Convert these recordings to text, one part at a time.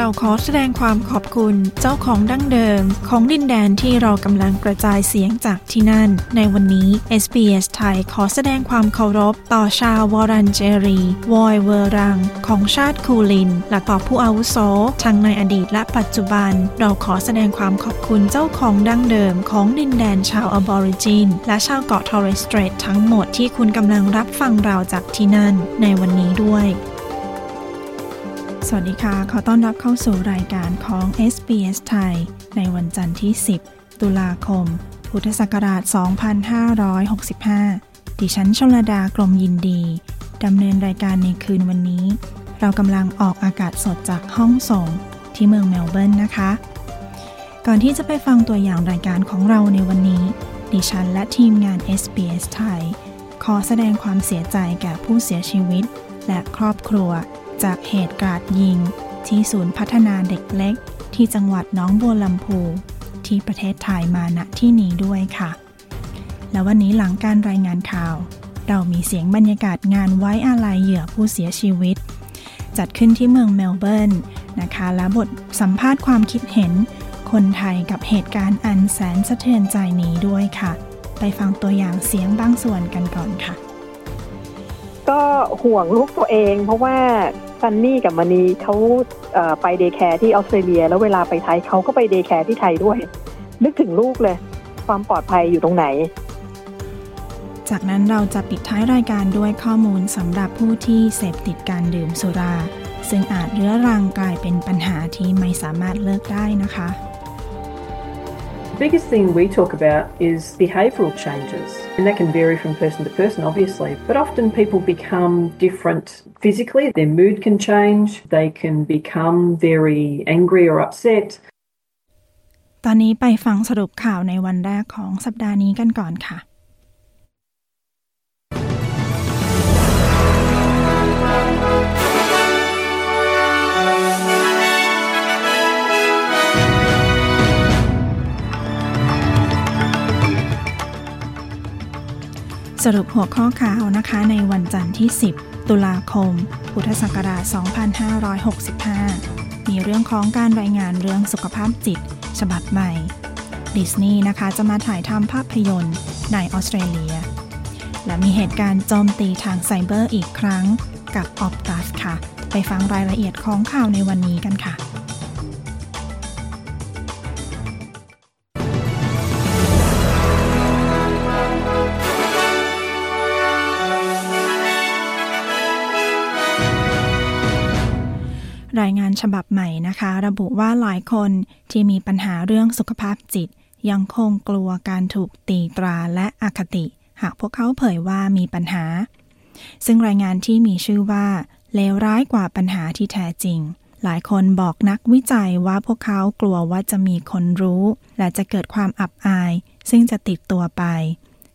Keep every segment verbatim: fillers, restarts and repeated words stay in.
เราขอแสดงความขอบคุณเจ้าของดั้งเดิมของดินแดนที่เรากำลังกระจายเสียงจากที่นั่นในวันนี้ เอส บี เอส ไทยขอแสดงความเคารพต่อชาววอรันเจรีวอยเวอรังของชาติคูลินและต่อผู้อาวุโสทั้งในอดีตและปัจจุบันเราขอแสดงความขอบคุณเจ้าของดั้งเดิมของดินแดนชาวอะบอริจินและชาวเกาะทอร์เรสเตรททั้งหมดที่คุณกำลังรับฟังเราจากที่นั่นในวันนี้ด้วยสวัสดีค่ะขอต้อนรับเข้าสู่รายการของ เอส บี เอส ไทยในวันจันทร์ที่สิบตุลาคมพุทธศักราชสองพันห้าร้อยหกสิบห้าดิฉันชลดากรมยินดีดำเนินรายการในคืนวันนี้เรากำลังออกอากาศสดจากห้องส่งที่เมืองเมลเบิร์นนะคะก่อนที่จะไปฟังตัวอย่างรายการของเราในวันนี้ดิฉันและทีมงาน เอส บี เอส ไทยขอแสดงความเสียใจแก่ผู้เสียชีวิตและครอบครัวจากเหตุการณ์ยิงที่ศูนย์พัฒนาเด็กเล็กที่จังหวัดหนองบัวลำพูที่ประเทศไทยมาณที่นี้ด้วยค่ะและวันนี้หลังการรายงานข่าวเรามีเสียงบรรยากาศงานไว้อาลัยเหยื่อผู้เสียชีวิตจัดขึ้นที่เมืองเมลเบิร์นนะคะและบทสัมภาษณ์ความคิดเห็นคนไทยกับเหตุการณ์อันแสนสะเทือนใจนี้ด้วยค่ะไปฟังตัวอย่างเสียงบางส่วนกันก่อนค่ะก็ห่วงลูกตัวเองเพราะว่าซันนี่กับมณีเขาไปเดย์แคร์ที่ออสเตรเลียแล้วเวลาไปไทยเขาก็ไปเดย์แคร์ที่ไทยด้วยนึกถึงลูกเลยความปลอดภัยอยู่ตรงไหนจากนั้นเราจะปิดท้ายรายการด้วยข้อมูลสำหรับผู้ที่เสพติดการดื่มสุราซึ่งอาจเรื้อรังกลายเป็นปัญหาที่ไม่สามารถเลิกได้นะคะ The biggest thing we talk about is behavioural changes and that can vary from person to person obviously but often people become different physically their mood can change they can become very angry or upset ตอนนี้ไปฟังสรุปข่าวในวันแรกของสัปดาห์นี้กันก่อนค่ะสรุปหัวข้อข่าวนะคะในวันจันทร์ที่สิบตุลาคมพุทธศักราชสองพันห้าร้อยหกสิบห้ามีเรื่องของการรายงานเรื่องสุขภาพจิตฉบับใหม่ Disney นะคะจะมาถ่ายทำภาพยนตร์ในออสเตรเลียและมีเหตุการณ์โจมตีทางไซเบอร์อีกครั้งกับ Optus ค่ะไปฟังรายละเอียดของข่าวในวันนี้กันค่ะรายงานฉบับใหม่นะคะระบุว่าหลายคนที่มีปัญหาเรื่องสุขภาพจิตยังคงกลัวการถูกตีตราและอคติหากพวกเขาเผยว่ามีปัญหาซึ่งรายงานที่มีชื่อว่าเลวร้ายกว่าปัญหาที่แท้จริงหลายคนบอกนักวิจัยว่าพวกเขากลัวว่าจะมีคนรู้และจะเกิดความอับอายซึ่งจะติดตัวไป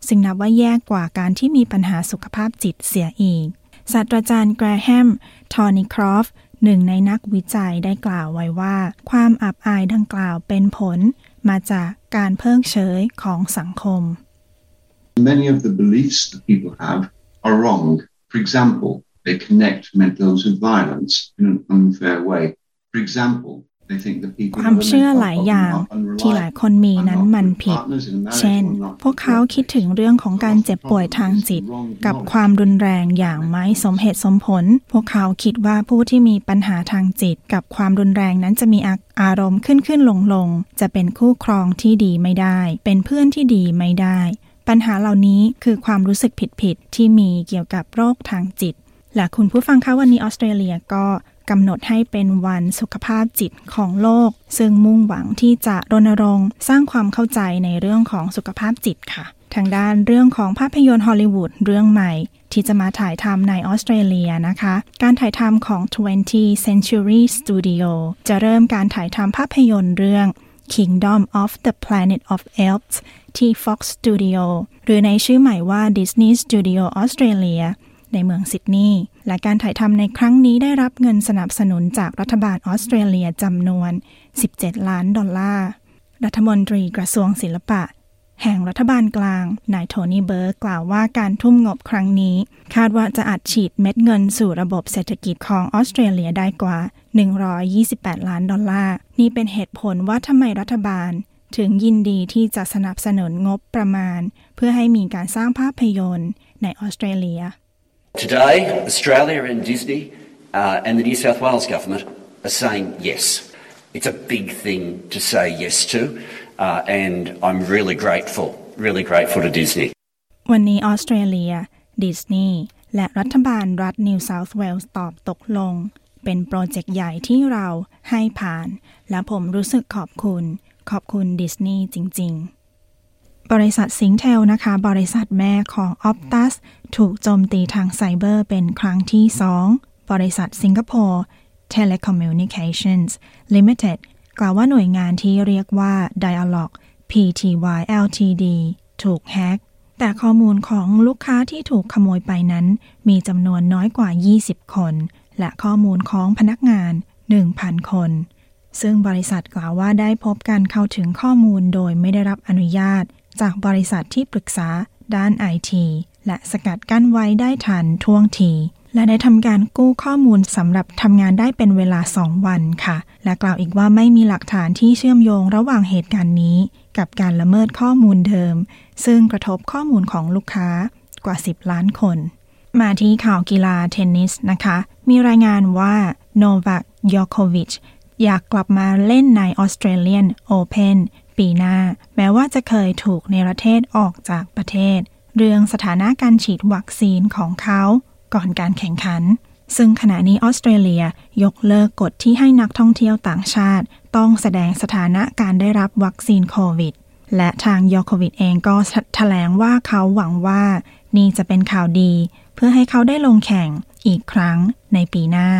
ซึ่งนับว่าแย่กว่าการที่มีปัญหาสุขภาพจิตเสียอีกศาสตราจารย์แกรแฮมทอนิครอฟหนึ่งในนักวิจัยได้กล่าวไว้ว่าความอับอายดังกล่าวเป็นผลมาจากการเพิกเฉยของสังคม Many of the beliefs that people have are wrong. For example, they connect mental health with violence in an unfair way. For example, they think that people ความเชื่อหลายอย่างที่หลายคนมีนั้นมันผิดเช่นพวกเขาคิดถึงเรื่องของการเจ็บป่วยทางจิตกับความรุนแรงอย่างไม่สมเหตุสมผลพวกเขาคิดว่าผู้ที่มีปัญหาทางจิตกับความรุนแรงนั้นจะมีอารมณ์ขึ้นขึ้นลงลงจะเป็นคู่ครองที่ดีไม่ได้เป็นเพื่อนที่ดีไม่ได้ปัญหาเหล่านี้คือความรู้สึกผิดๆที่มีเกี่ยวกับโรคทางจิตและคุณผู้ฟังคะวันนี้ออสเตรเลียก็กำหนดให้เป็นวันสุขภาพจิตของโลกซึ่งมุ่งหวังที่จะรณรงค์สร้างความเข้าใจในเรื่องของสุขภาพจิตค่ะทางด้านเรื่องของภาพยนตร์ฮอลลีวูดเรื่องใหม่ที่จะมาถ่ายทำในออสเตรเลียนะคะการถ่ายทำของ twentieth Century Studio จะเริ่มการถ่ายทำภาพยนตร์เรื่อง Kingdom of the Planet of the Apes ที่ Fox Studio หรือในชื่อใหม่ว่า Disney Studio Australia ในเมืองซิดนีย์และการถ่ายทำในครั้งนี้ได้รับเงินสนับสนุนจากรัฐบาลออสเตรเลียจำนวนสิบเจ็ดล้านดอลลาร์รัฐมนตรีกระทรวงศิลปะแห่งรัฐบาลกลางนายโทนี่เบิร์กกล่าวว่าการทุ่มงบครั้งนี้คาดว่าจะอัดฉีดเม็ดเงินสู่ระบบเศรษฐกิจของออสเตรเลียได้กว่าหนึ่งร้อยยี่สิบแปดล้านดอลลาร์นี่เป็นเหตุผลว่าทำไมรัฐบาลถึงยินดีที่จะสนับสนุนงบประมาณเพื่อให้มีการสร้างภาพยนตร์ในออสเตรเลีย Today Australia and Disney uh, and the New South Wales government are saying yes. It's a big thing to say yes to.Uh, and I'm really grateful, really grateful to Disney. วันนี้ออสเตรเลียดิสนีย์และรัฐบาลรัฐนิวเซาท์เวลส์ตอบตกลงเป็นโปรเจกต์ใหญ่ที่เราให้ผ่านและผมรู้สึกขอบคุณขอบคุณดิสนีย์จริงๆบริษัทสิงเทลนะคะบริษัทแม่ของ Optus ถูกโจมตีทางไซเบอร์เป็นครั้งที่สองบริษัทสิงคโปร์ Telecommunications ลิมิเต็ดกล่าวว่าหน่วยงานที่เรียกว่า Dialogue Pty แอล ที ดี ถูกแฮกแต่ข้อมูลของลูกค้าที่ถูกขโมยไปนั้นมีจำนวนน้อยกว่ายี่สิบคนและข้อมูลของพนักงาน หนึ่งพันคนซึ่งบริษัทกล่าวว่าได้พบการเข้าถึงข้อมูลโดยไม่ได้รับอนุญาตจากบริษัทที่ปรึกษาด้าน ไอ ที และสกัดกั้นไว้ได้ทันท่วงทีและได้ทำการกู้ข้อมูลสำหรับทำงานได้เป็นเวลาสองวันค่ะและกล่าวอีกว่าไม่มีหลักฐานที่เชื่อมโยงระหว่างเหตุการณ์นี้กับการละเมิดข้อมูลเดิมซึ่งกระทบข้อมูลของลูกค้ากว่าสิบล้านคนมาที่ข่าวกีฬาเทนนิสนะคะมีรายงานว่าโนวัค โยโควิชอยากกลับมาเล่นใน Australian Open ปีหน้าแม้ว่าจะเคยถูกเนรเทศออกจากประเทศเรื่องสถานะการฉีดวัคซีนของเขาก่อนการแข่งขันซึ่งขณะนี้ออสเตรเลียยกเลิกกฎที่ให้นักท่องเที่ยวต่างชาติต้องแสดงสถานะการได้รับวัคซีนโควิดและทางโยโควิชเองก็แถลงว่าเขาหวังว่านี่จะเป็นข่าวดีเพื่อให้เขาได้ลงแข่งอีกครั้งในปีหน้า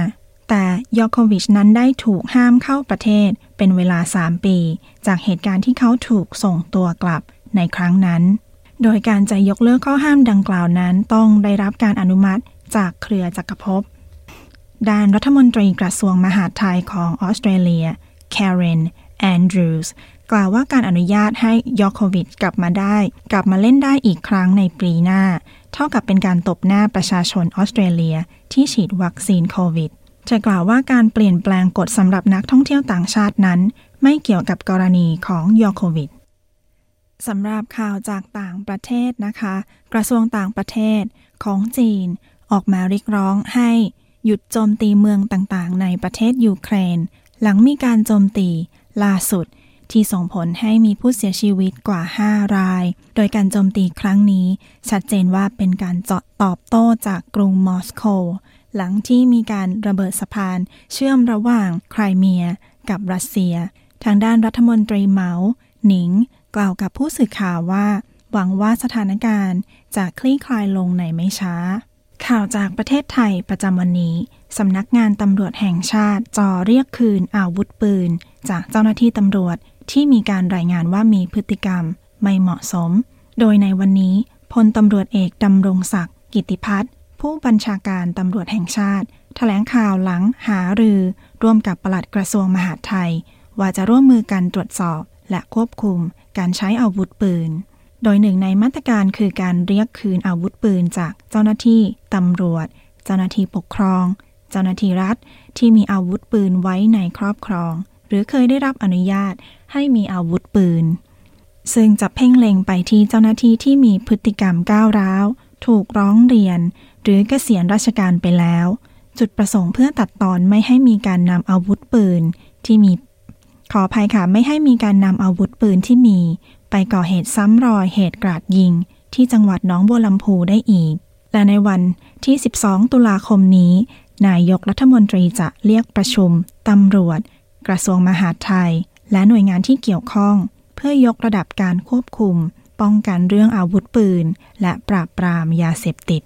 แต่โยโควิชนั้นได้ถูกห้ามเข้าประเทศเป็นเวลาสามปีจากเหตุการณ์ที่เขาถูกส่งตัวกลับในครั้งนั้นโดยการจะยกเลิกข้อห้ามดังกล่าวนั้นต้องได้รับการอนุมัติจากเครือจักรภพด้านรัฐมนตรีกระทรวงมหาดไทยของออสเตรเลียแคเรนแอนดรูส์กล่าวว่าการอนุญาตให้โยโควิชกลับมาได้กลับมาเล่นได้อีกครั้งในปีหน้าเท่ากับเป็นการตบหน้าประชาชนออสเตรเลียที่ฉีดวัคซีนโควิดเธอกล่าวว่าการเปลี่ยนแปลงกฎสำหรับนักท่องเที่ยวต่างชาตินั้นไม่เกี่ยวกับกรณีของโยโควิชสำหรับข่าวจากต่างประเทศนะคะกระทรวงต่างประเทศของจีนออกมาเรียกร้องให้หยุดโจมตีเมืองต่างๆในประเทศยูเครนหลังมีการโจมตีล่าสุดที่ส่งผลให้มีผู้เสียชีวิตกว่าห้ารายโดยการโจมตีครั้งนี้ชัดเจนว่าเป็นการเจาะตอบโต้จากกรุงมอสโกหลังที่มีการระเบิดสะพานเชื่อมระหว่างไครเมียกับรัสเซียทางด้านรัฐมนตรีเหมาหนิงกล่าวกับผู้สื่อข่าวว่าหวังว่าสถานการณ์จะคลี่คลายลงในไม่ช้าข่าวจากประเทศไทยประจำวันนี้สำนักงานตำรวจแห่งชาติจ่อเรียกคืนอาวุธปืนจากเจ้าหน้าที่ตำรวจที่มีการรายงานว่ามีพฤติกรรมไม่เหมาะสมโดยในวันนี้พลตำรวจเอกดำรงศักดิ์กิติพัฒน์ผู้บัญชาการตำรวจแห่งชาติแถลงข่าวหลังหารือร่วมกับปลัดกระทรวงมหาดไทยว่าจะร่วมมือกันตรวจสอบและควบคุมการใช้อาวุธปืนโดยหนึ่งในมาตรการคือการเรียกคืนอาวุธปืนจากเจ้าหน้าที่ตำรวจเจ้าหน้าที่ปกครองเจ้าหน้าที่รัฐที่มีอาวุธปืนไว้ในครอบครองหรือเคยได้รับอนุญาตให้มีอาวุธปืนซึ่งจะเพ่งเล็งไปที่เจ้าหน้าที่ที่มีพฤติกรรมก้าวร้าวถูกร้องเรียนหรือเกษียณราชการไปแล้วจุดประสงค์เพื่อตัดตอนไม่ให้มีการนำอาวุธปืนที่มีขออภัยค่ะไม่ให้มีการนำอาวุธปืนที่มีไปก่อเหตุซ้ำรอยเหตุกราดยิงที่จังหวัดหนองบัวลำพูได้อีกและในวันที่สิบสองตุลาคมนี้นายกรัฐมนตรีจะเรียกประชุมตำรวจกระทรวงมหาดไทยและหน่วยงานที่เกี่ยวข้องเพื่อยกระดับการควบคุมป้องกันเรื่องอาวุธปืนและปราบปรามยาเสพติด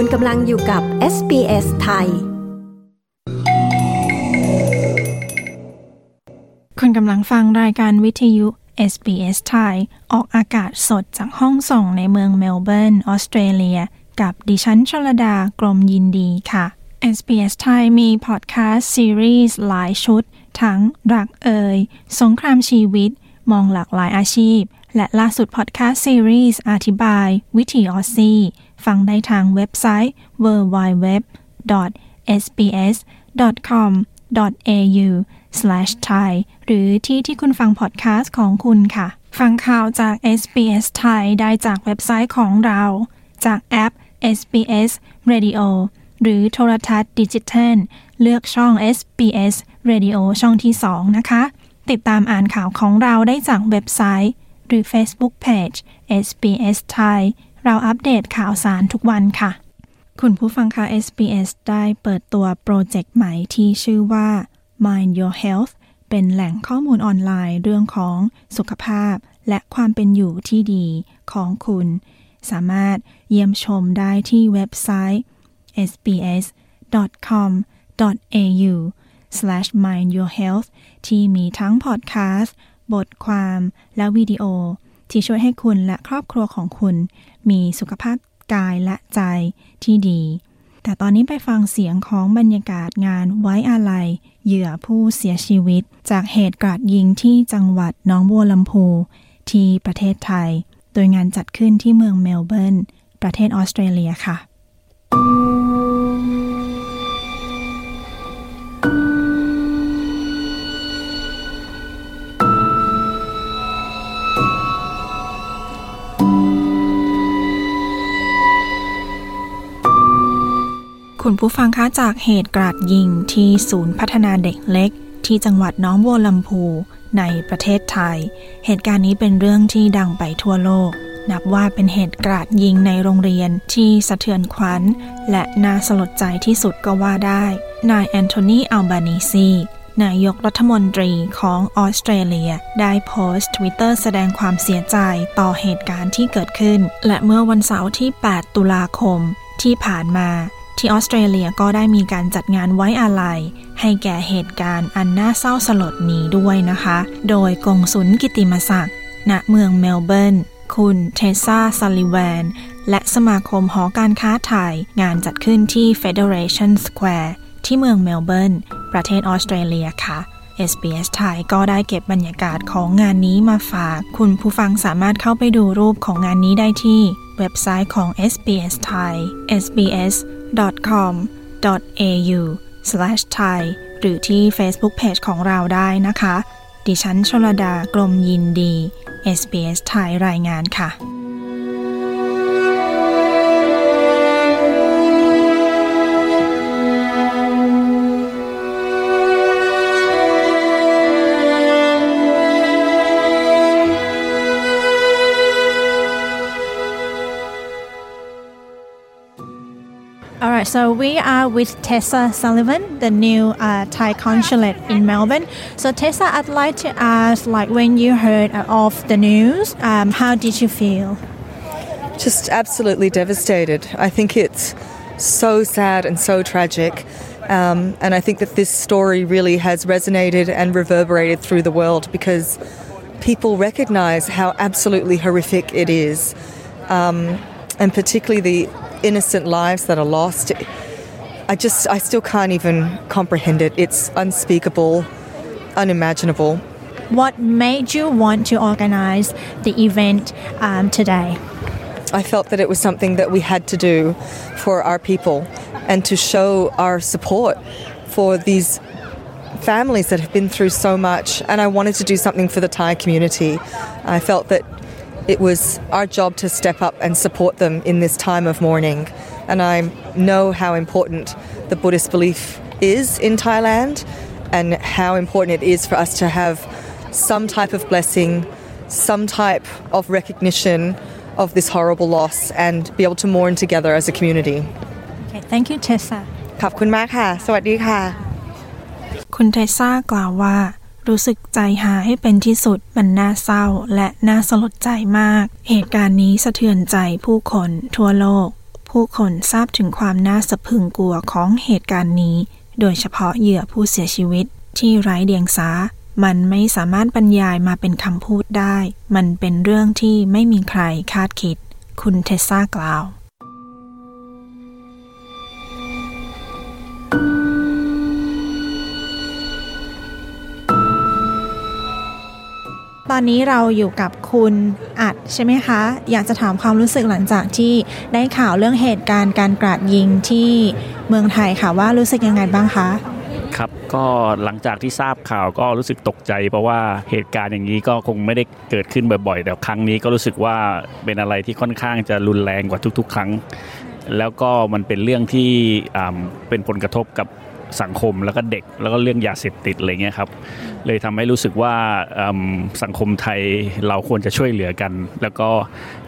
คุณกำลังอยู่กับ เอส บี เอส Thai คุณกำลังฟังรายการวิทยุ เอส บี เอส Thai ออกอากาศสดจากห้องส่งในเมืองเมลเบิร์นออสเตรเลียกับดิฉันชลดากรมยินดีค่ะ เอส บี เอส Thai มีพอดแคสต์ซีรีส์หลายชุดทั้งรักเอ่ยสงครามชีวิตมองหลากหลายอาชีพและล่าสุดพอดแคสต์ซีรีส์อธิบายวิถีออสซี่ฟังได้ทางเว็บไซต์ ดับเบิลยู ดับเบิลยู ดับเบิลยู ดอท เอส บี เอส ดอท คอม ดอท เอ ยู สแลช ไทย หรือที่ที่คุณฟังพอดแคสต์ของคุณค่ะฟังข่าวจาก เอส บี เอส Thai ได้จากเว็บไซต์ของเราจากแอป เอส บี เอส Radio หรือโทรทัศน์ดิจิทัลเลือกช่อง เอส บี เอส Radio ช่องที่สองนะคะติดตามอ่านข่าวของเราได้จากเว็บไซต์หรือ Facebook Page เอส บี เอส Thai เราอัปเดตข่าวสารทุกวันค่ะคุณผู้ฟังคะ เอส บี เอส ได้เปิดตัวโปรเจกต์ใหม่ที่ชื่อว่า Mind Your Health เป็นแหล่งข้อมูลออนไลน์เรื่องของสุขภาพและความเป็นอยู่ที่ดีของคุณสามารถเยี่ยมชมได้ที่เว็บไซต์ เอส บี เอส ดอท คอม ดอท เอ ยู สแลช ไมนด์ ยู เฮลท์ ที่มีทั้งพอดแคสต์บทความและวิดีโอที่ช่วยให้คุณและครอบครัวของคุณมีสุขภาพกายและใจที่ดีแต่ตอนนี้ไปฟังเสียงของบรรยากาศงานไว้อาลัยเหยื่อผู้เสียชีวิตจากเหตุกราดยิงที่จังหวัดหนองบัวลำพูที่ประเทศไทยโดยงานจัดขึ้นที่เมืองเมลเบิร์นประเทศออสเตรเลียค่ะคุณผู้ฟังคะจากเหตุกราดยิงที่ศูนย์พัฒนาเด็กเล็กที่จังหวัดหนองบัวลำพูในประเทศไทยเหตุการณ์นี้เป็นเรื่องที่ดังไปทั่วโลกนับว่าเป็นเหตุกราดยิงในโรงเรียนที่สะเทือนขวัญและน่าสลดใจที่สุดก็ว่าได้นายแอนโทนีอัลบานีซีนายกรัฐมนตรีของออสเตรเลียได้โพสต์ Twitter แสดงความเสียใจต่อเหตุการณ์ที่เกิดขึ้นและเมื่อวันเสาร์ที่แปดตุลาคมที่ผ่านมาที่ออสเตรเลียก็ได้มีการจัดงานไว้อาลัยให้แก่เหตุการณ์อันน่าเศร้าสลดนี้ด้วยนะคะโดยกงสุลกิตติมศักดิ์ณเมืองเมลเบิร์นคุณ Tessa Sullivan และสมาคมหอการค้าไทยงานจัดขึ้นที่ Federation Square ที่เมืองเมลเบิร์นประเทศออสเตรเลียค่ะ เอส บี เอส ไทยก็ได้เก็บบรรยากาศของงานนี้มาฝากคุณผู้ฟังสามารถเข้าไปดูรูปของงานนี้ได้ที่เว็บไซต์ของ เอส บี เอส Thai เอส บี เอส ดอท คอม ดอท เอ ยู สแลช ไทย หรือที่ Facebook Page ของเราได้นะคะดิฉันชลดากรมยินดี เอส บี เอส Thai รายงานค่ะSo we are with Tessa Sullivan, the new uh, Thai consulate in Melbourne. So Tessa, I'd like to ask, like, when you heard of the news, um, how did you feel? Just absolutely devastated. I think it's so sad and so tragic. Um, and I think that this story really has resonated and reverberated through the world because people recognise how absolutely horrific it is. Um, and particularly the innocent lives that are lost. I just, I still can't even comprehend it. It's unspeakable, unimaginable. What made you want to organise the event um, today? I felt that it was something that we had to do for our people and to show our support for these families that have been through so much. And I wanted to do something for the Thai community. I felt that it was our job to step up and support them in this time of mourning. And I know how important the Buddhist belief is in Thailand and how important it is for us to have some type of blessing, some type of recognition of this horrible loss and be able to mourn together as a community. Okay, thank you, Tessa. ขอบคุณมากค่ะ สวัสดีค่ะ คุณเทสซ่ากล่าวว่ารู้สึกใจหายให้เป็นที่สุดมันน่าเศร้าและน่าสลดใจมากเหตุการณ์นี้สะเทือนใจผู้คนทั่วโลก ผู้คนทราบถึงความน่าสะพรึงกลัวของเหตุการณ์นี้โดยเฉพาะเหยื่อผู้เสียชีวิตที่ไร้เดียงสามันไม่สามารถบรรยายมาเป็นคำพูดได้มันเป็นเรื่องที่ไม่มีใครคาดคิดคุณเทสซากล่าวตอนนี้เราอยู่กับคุณอัดใช่ไหมคะอยากจะถามความรู้สึกหลังจากที่ได้ข่าวเรื่องเหตุการณ์การกราดยิงที่เมืองไทยค่ะว่ารู้สึกยังไงบ้างคะครับก็หลังจากที่ทราบข่าวก็รู้สึกตกใจเพราะว่าเหตุการณ์อย่างนี้ก็คงไม่ได้เกิดขึ้นบ่อยๆแต่ครั้งนี้ก็รู้สึกว่าเป็นอะไรที่ค่อนข้างจะรุนแรงกว่าทุกๆครั้งแล้วก็มันเป็นเรื่องที่เป็นผลกระทบกับสังคมแล้วก็เด็กแล้วก็เรื่องยาเสพติดอะไรเงี้ยครับเลยทำให้รู้สึกว่าสังคมไทยเราควรจะช่วยเหลือกันแล้วก็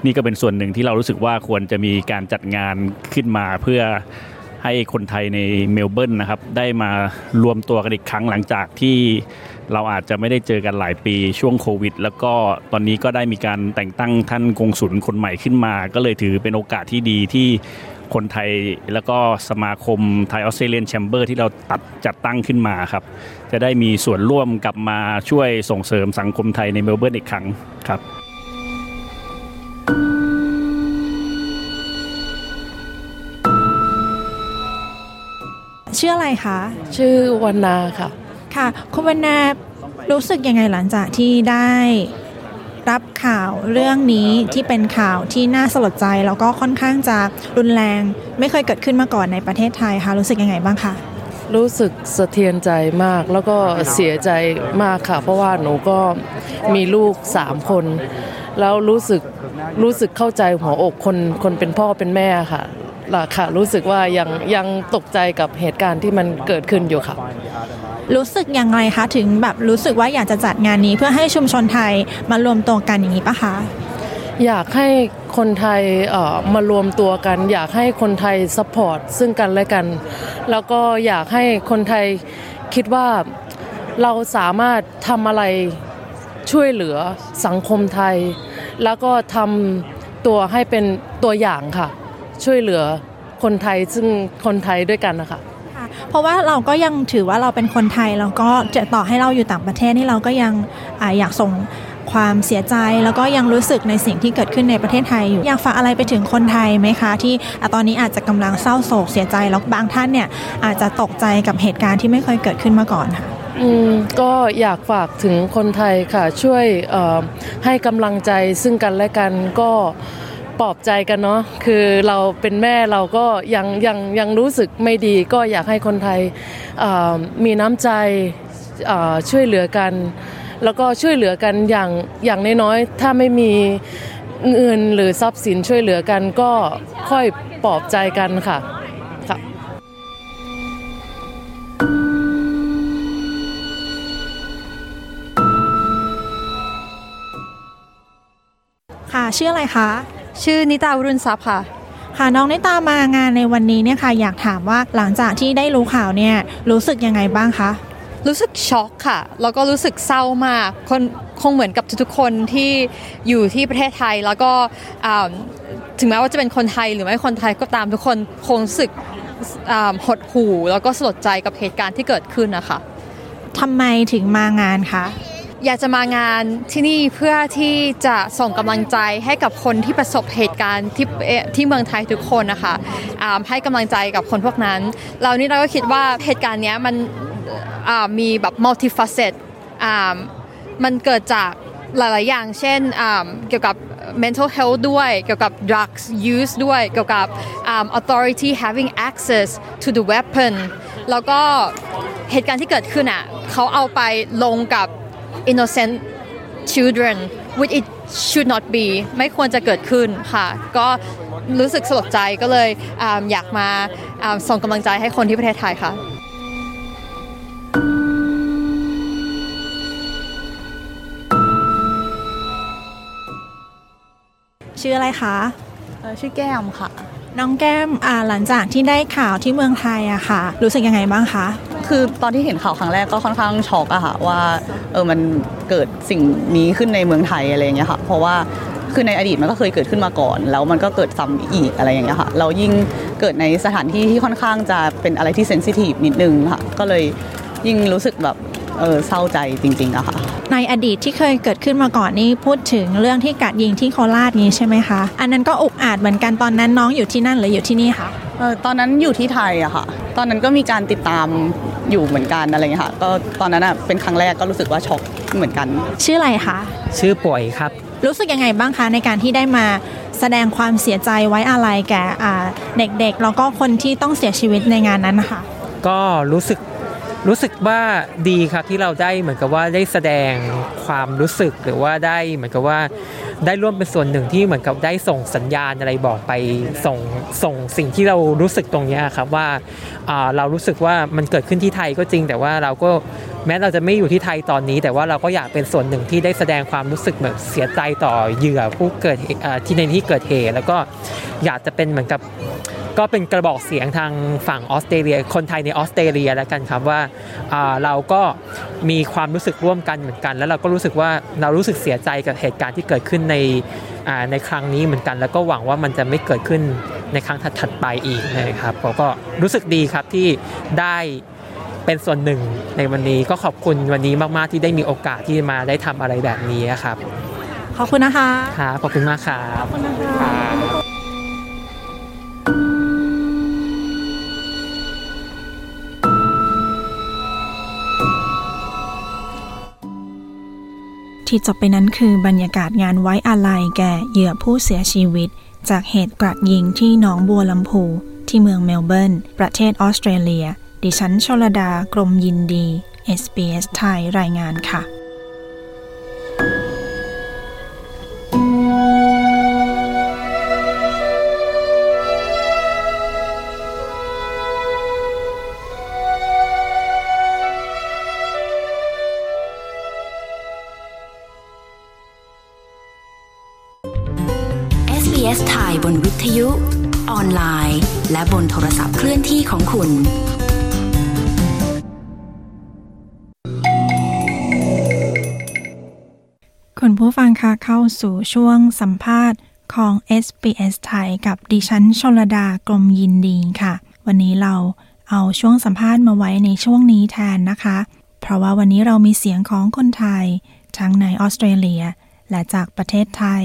นี่ก็เป็นส่วนหนึ่งที่เรารู้สึกว่าควรจะมีการจัดงานขึ้นมาเพื่อให้คนไทยในเมลเบิร์นนะครับได้มารวมตัวกันอีกครั้งหลังจากที่เราอาจจะไม่ได้เจอกันหลายปีช่วงโควิดแล้วก็ตอนนี้ก็ได้มีการแต่งตั้งท่านกงสุลคนใหม่ขึ้นมาก็เลยถือเป็นโอกาสที่ดีที่คนไทยแล้วก็สมาคมไทยออสเตรเลียนแชมเบอร์ที่เราตัดจัดตั้งขึ้นมาครับจะได้มีส่วนร่วมกลับมาช่วยส่งเสริมสังคมไทยในเมลเบิร์นอีกครั้งครับชื่ออะไรคะชื่อวรรณาค่ะค่ะคุณวรรณารู้สึกยังไงหลังจากที่ได้รับข่าวเรื่องนี้ที่เป็นข่าวที่น่าสลดใจแล้วก็ค่อนข้างจะรุนแรงไม่เคยเกิดขึ้นมาก่อนในประเทศไทยค่ะรู้สึกยังไงบ้างคะรู้สึกสะเทือนใจมากแล้วก็เสียใจมากค่ะเพราะว่าหนูก็มีลูกสามคนแล้วรู้สึกรู้สึกเข้าใจหัวอกคนคนเป็นพ่อเป็นแม่ค่ะล่ะค่ะรู้สึกว่ายังยังตกใจกับเหตุการณ์ที่มันเกิดขึ้นอยู่ค่ะรู้สึกยังไงคะถึงแบบรู้สึกว่าอยากจะจัดงานนี้เพื่อให้ชุมชนไทยมารวมตัวกันอย่างนี้ป่ะคะอยากให้คนไทยเอ่อมารวมตัวกันอยากให้คนไทยซัพพอร์ตซึ่งกันและกันแล้วก็อยากให้คนไทยคิดว่าเราสามารถทำอะไรช่วยเหลือสังคมไทยแล้วก็ทำตัวให้เป็นตัวอย่างค่ะช่วยเหลือคนไทยซึ่งคนไทยด้วยกันนะคะเพราะว่าเราก็ยังถือว่าเราเป็นคนไทยเราก็จะต่อให้เราอยู่ต่างประเทศนี่เราก็ยัง อ, อยากส่งความเสียใจแล้วก็ยังรู้สึกในสิ่งที่เกิดขึ้นในประเทศไทยอยู่อยากฝากอะไรไปถึงคนไทยไหมคะที่ตอนนี้อาจจะกำลังเศร้าโศกเสียใจแล้วบางท่านเนี่ยอาจจะตกใจกับเหตุการณ์ที่ไม่เคยเกิดขึ้นมาก่อนค่ะอืมก็อยากฝากถึงคนไทยค่ะช่วยเอ่อให้กำลังใจซึ่งกันและกันก็ปลอบใจกันเนาะคือเราเป็นแม่เราก็ยังยังยังรู้สึกไม่ดีก็อยากให้คนไทยมีน้ำใจช่วยเหลือกันแล้วก็ช่วยเหลือกันอย่างอย่างน้อยๆถ้าไม่มีเงินหรือทรัพย์สินช่วยเหลือกันก็ค่อยปลอบใจกันค่ะค่ะชื่ออะไรคะชื่อนิตาอรุณทรัพย์ค่ะค่ะน้องนิตามางานในวันนี้เนี่ยค่ะอยากถามว่าหลังจากที่ได้รู้ข่าวเนี่ยรู้สึกยังไงบ้างคะรู้สึกช็อกค่ะแล้วก็รู้สึกเศร้ามากคนคงเหมือนกับทุกๆคนที่อยู่ที่ประเทศไทยแล้วก็ถึงแม้ว่าจะเป็นคนไทยหรือไม่คนไทยก็ตามทุกคนคงรู้สึกหดหู่แล้วก็สลดใจกับเหตุการณ์ที่เกิดขึ้นนะคะทำไมถึงมางานคะอยากจะมางานที่นี่เพื่อที่จะส่งกำลังใจให้กับคนที่ประสบเหตุการณ์ที่ที่เมืองไทยทุกคนนะคะให้กำลังใจกับคนพวกนั้นเรานี่เราก็คิดว่าเหตุการณ์นี้มันมีแบบ multifaceted มันเกิดจากหลายๆอย่างเช่นเกี่ยวกับ mental health ด้วยเกี่ยวกับ drugs use ด้วยเกี่ยวกับ authority having access to the weapon แล้วก็เหตุการณ์ที่เกิดขึ้นอ่ะเขาเอาไปลงกับinnocent children which it should not be ไม่ควรจะเกิดขึ้นค่ะก็รู้สึกสลดใจก็เลยอยากมาส่งกำลังใจให้คนที่ประเทศไทยค่ะชื่ออะไรคะชื่อแก้มค่ะน้องแก้มหลังจากที่ได้ข่าวที่เมืองไทยอะค่ะรู้สึกยังไงบ้างคะคือตอนที่เห็นข่าวครั้งแรกก็ค่อนข้างช็อกอะค่ะว่าเออมันเกิดสิ่งนี้ขึ้นในเมืองไทยอะไรอย่างเงี้ยค่ะเพราะว่า คือในอดีตมันก็เคยเกิดขึ้นมาก่อนแล้วมันก็เกิดซ้ำอีกอะไรอย่างเงี้ยค่ะเรายิ่งเกิดในสถานที่ที่ค่อนข้างจะเป็นอะไรที่เซนซิทีฟนิดนึงค่ะก็เลยยิ่งรู้สึกแบบเออเศร้าใจจริงๆอะค่ะในอดีตที่เคยเกิดขึ้นมาก่อนนี่พูดถึงเรื่องที่กราดยิงที่โคราชนี้ใช่ไหมคะอันนั้นก็อุกอาจเหมือนกันตอนนั้นน้องอยู่ที่นั่นหรืออยู่ที่นี่คะเออตอนนั้นอยู่ที่ไทยอะค่ะตอนนั้นก็มีการติดตามอยู่เหมือนกันอะไรอย่างเงี้ยค่ะก็ตอนนั้นอะเป็นครั้งแรกก็รู้สึกว่าช็อกเหมือนกันชื่ออะไรคะชื่อป่วยครับรู้สึกยังไงบ้างคะในการที่ได้มาแสดงความเสียใจไว้อาลัยแก่เด็กๆแล้วก็คนที่ต้องเสียชีวิตในงานนั้นนะคะก็รู้สึกรู้สึกว่าดีครับที่เราได้เหมือนกับว่าได้แสดงความรู้สึกหรือว่าได้เหมือนกับว่าได้ร่วมเป็นส่วนหนึ่งที่เหมือนกับได้ส่งสัญญาณอะไรบอกไปส่งส่งสิ่งที่เรารู้สึกตรงนี้ครับว่าเรารู้สึกว่ามันเกิดขึ้นที่ไทยก็จริงแต่ว่าเราก็แม้เราจะไม่อยู่ที่ไทยตอนนี้แต่ว่าเราก็อยากเป็นส่วนหนึ่งที่ได้แสดงความรู้สึกแบบเสียใจต่อเหยื่อผู้เกิดที่ในที่เกิดเหตุแล้วก็อยากจะเป็นเหมือนกับก็เป็นกระบอกเสียงทางฝั่งออสเตรเลียคนไทยในออสเตรเลียแล้วกันครับว่าเราก็มีความรู้สึกร่วมกันเหมือนกันแล้วเราก็รู้สึกว่าเรารู้สึกเสียใจกับเหตุการณ์ที่เกิดขึ้นในในครั้งนี้เหมือนกันแล้วก็หวังว่ามันจะไม่เกิดขึ้นในครั้งถัดๆไปอีกนะครับก็รู้สึกดีครับที่ได้เป็นส่วนหนึ่งในวันนี้ก็ขอบคุณวันนี้มากๆที่ได้มีโอกาสที่มาได้ทำอะไรแบบนี้ครับขอบคุณนะคะค่ะขอบคุณมากครับขอบคุณนะคะที่จบไปนั้นคือบรรยากาศงานไว้อาลัยแก่เหยื่อผู้เสียชีวิตจากเหตุกราดยิงที่หนองบัวลำพูที่เมืองเมลเบิร์นประเทศออสเตรเลียดิฉันชลดากรมยินดี เอส บี เอส ไทยรายงานค่ะบนวิทยุออนไลน์และบนโทรศัพท์เคลื่อนที่ของคุณคุณผู้ฟังคะเข้าสู่ช่วงสัมภาษณ์ของ เอส บี เอส ไทยกับดิฉันชลดากรมยินดีค่ะวันนี้เราเอาช่วงสัมภาษณ์มาไว้ในช่วงนี้แทนนะคะเพราะว่าวันนี้เรามีเสียงของคนไทยทั้งในออสเตรเลียและจากประเทศไทย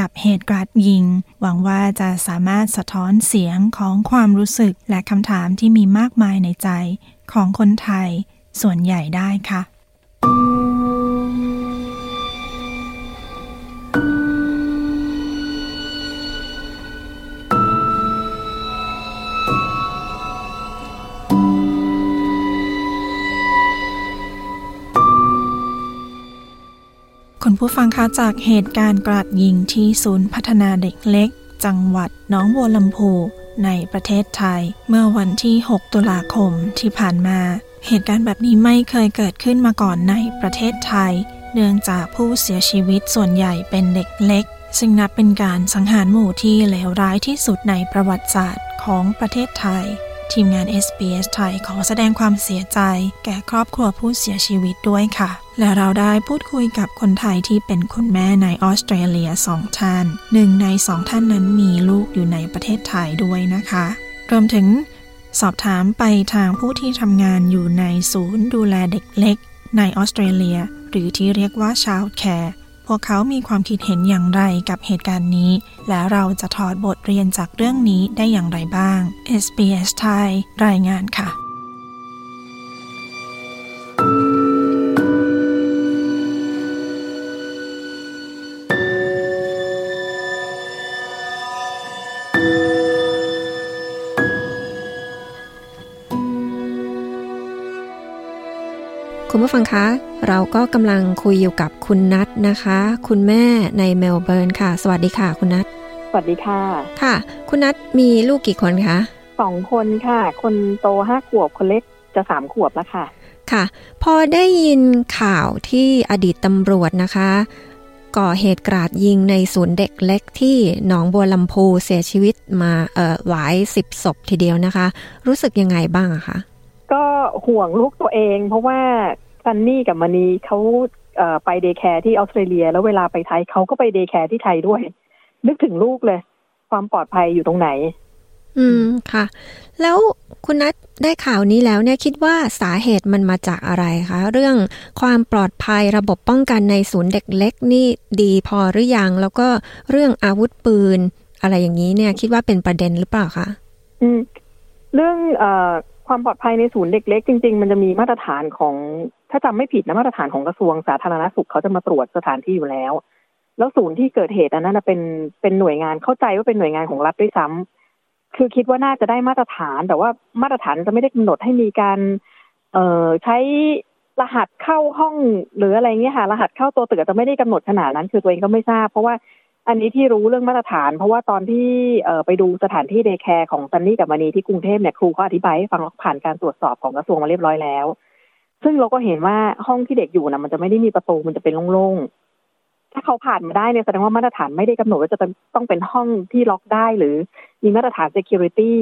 กับเหตุกราดยิงหวังว่าจะสามารถสะท้อนเสียงของความรู้สึกและคำถามที่มีมากมายในใจของคนไทยส่วนใหญ่ได้ค่ะคุณผู้ฟังคะจากเหตุการณ์กราดยิงที่ศูนย์พัฒนาเด็กเล็กจังหวัดหนองบัวลำพูในประเทศไทยเมื่อวันที่หกตุลาคมที่ผ่านมาเหตุการณ์แบบนี้ไม่เคยเกิดขึ้นมาก่อนในประเทศไทยเนื่องจากผู้เสียชีวิตส่วนใหญ่เป็นเด็กเล็กซึ่งนับเป็นการสังหารหมู่ที่เลวร้ายที่สุดในประวัติศาสตร์ของประเทศไทยทีมงาน เอส บี เอส ไทยขอแสดงความเสียใจแก่ครอบครัวผู้เสียชีวิตด้วยค่ะและเราได้พูดคุยกับคนไทยที่เป็นคุณแม่ในออสเตรเลียสองท่านหนึ่งในสองท่านนั้นมีลูกอยู่ในประเทศไทยด้วยนะคะรวมถึงสอบถามไปทางผู้ที่ทำงานอยู่ในศูนย์ดูแลเด็กเล็กในออสเตรเลียหรือที่เรียกว่า Child Care พวกเขามีความคิดเห็นอย่างไรกับเหตุการณ์นี้และเราจะถอดบทเรียนจากเรื่องนี้ได้อย่างไรบ้าง เอส บี เอส ไทยรายงานค่ะคุณผู้ฟังคะเราก็กำลังคุยอยู่กับคุณนัทนะคะคุณแม่ในเมลเบิร์นค่ะสวัสดีค่ะคุณนัทสวัสดีค่ะค่ะคุณนัทมีลูกกี่คนคะสองคนค่ะคนโตห้าขวบคนเล็กจะสามขวบแล้วค่ะค่ะพอได้ยินข่าวที่อดีตตำรวจนะคะก่อเหตุกราดยิงในศูนย์เด็กเล็กที่หนองบัวลำพูเสียชีวิตมาเอ่อหลายสิบศพทีเดียวนะคะรู้สึกยังไงบ้างคะก็ห่วงลูกตัวเองเพราะว่าซันนี่กับมณีเขา ไปเดย์แคร์ที่ออสเตรเลียแล้วเวลาไปไทยเขาก็ไปเดย์แคร์ที่ไทยด้วยนึกถึงลูกเลยความปลอดภัยอยู่ตรงไหนอืมค่ะแล้วคุณนัทได้ข่าวนี้แล้วเนี่ยคิดว่าสาเหตุมันมาจากอะไรคะเรื่องความปลอดภัยระบบป้องกันในศูนย์เด็กเล็กนี่ดีพอหรือยังแล้วก็เรื่องอาวุธปืนอะไรอย่างนี้เนี่ยคิดว่าเป็นประเด็นหรือเปล่าคะอืมเรื่องเอ่อความปลอดภัยในศูนย์เด็กเล็กจริงๆมันจะมีมาตรฐานของถ้าจำไม่ผิดนะมาตรฐานของกระทรวงสาธารณสุขเขาจะมาตรวจสถานที่อยู่แล้วแล้วศูนย์ที่เกิดเหตุอันนั้นเป็นเป็นหน่วยงานเข้าใจว่าเป็นหน่วยงานของรัฐด้วยซ้ำคือคิดว่าน่าจะได้มาตรฐานแต่ว่ามาตรฐานจะไม่ได้กำหนดให้มีการเอ่อใช้รหัสเข้าห้องหรืออะไรเงี้ยค่ะรหัสเข้าตัวตึกจะไม่ได้กำหนดขนาดนั้นคือตัวเองก็ไม่ทราบเพราะว่าอันนี้ที่รู้เรื่องมาตรฐานเพราะว่าตอนที่เอ่อไปดูสถานที่เดย์แคร์ของซันนี่กับมานีที่กรุงเทพเนี่ยครูเขาอธิบายให้ฟังผ่านการตรวจสอบของกระทรวงมาเรียบร้อยแล้วซึ่งเราก็เห็นว่าห้องที่เด็กอยู่นะมันจะไม่ได้มีประตูมันจะเป็นโล่งถ้าเขาผ่านมาได้เนี่ยแสดงว่ามาตรฐานไม่ได้กำหนดว่าจะต้องเป็นห้องที่ล็อกได้หรือมีมาตรฐาน security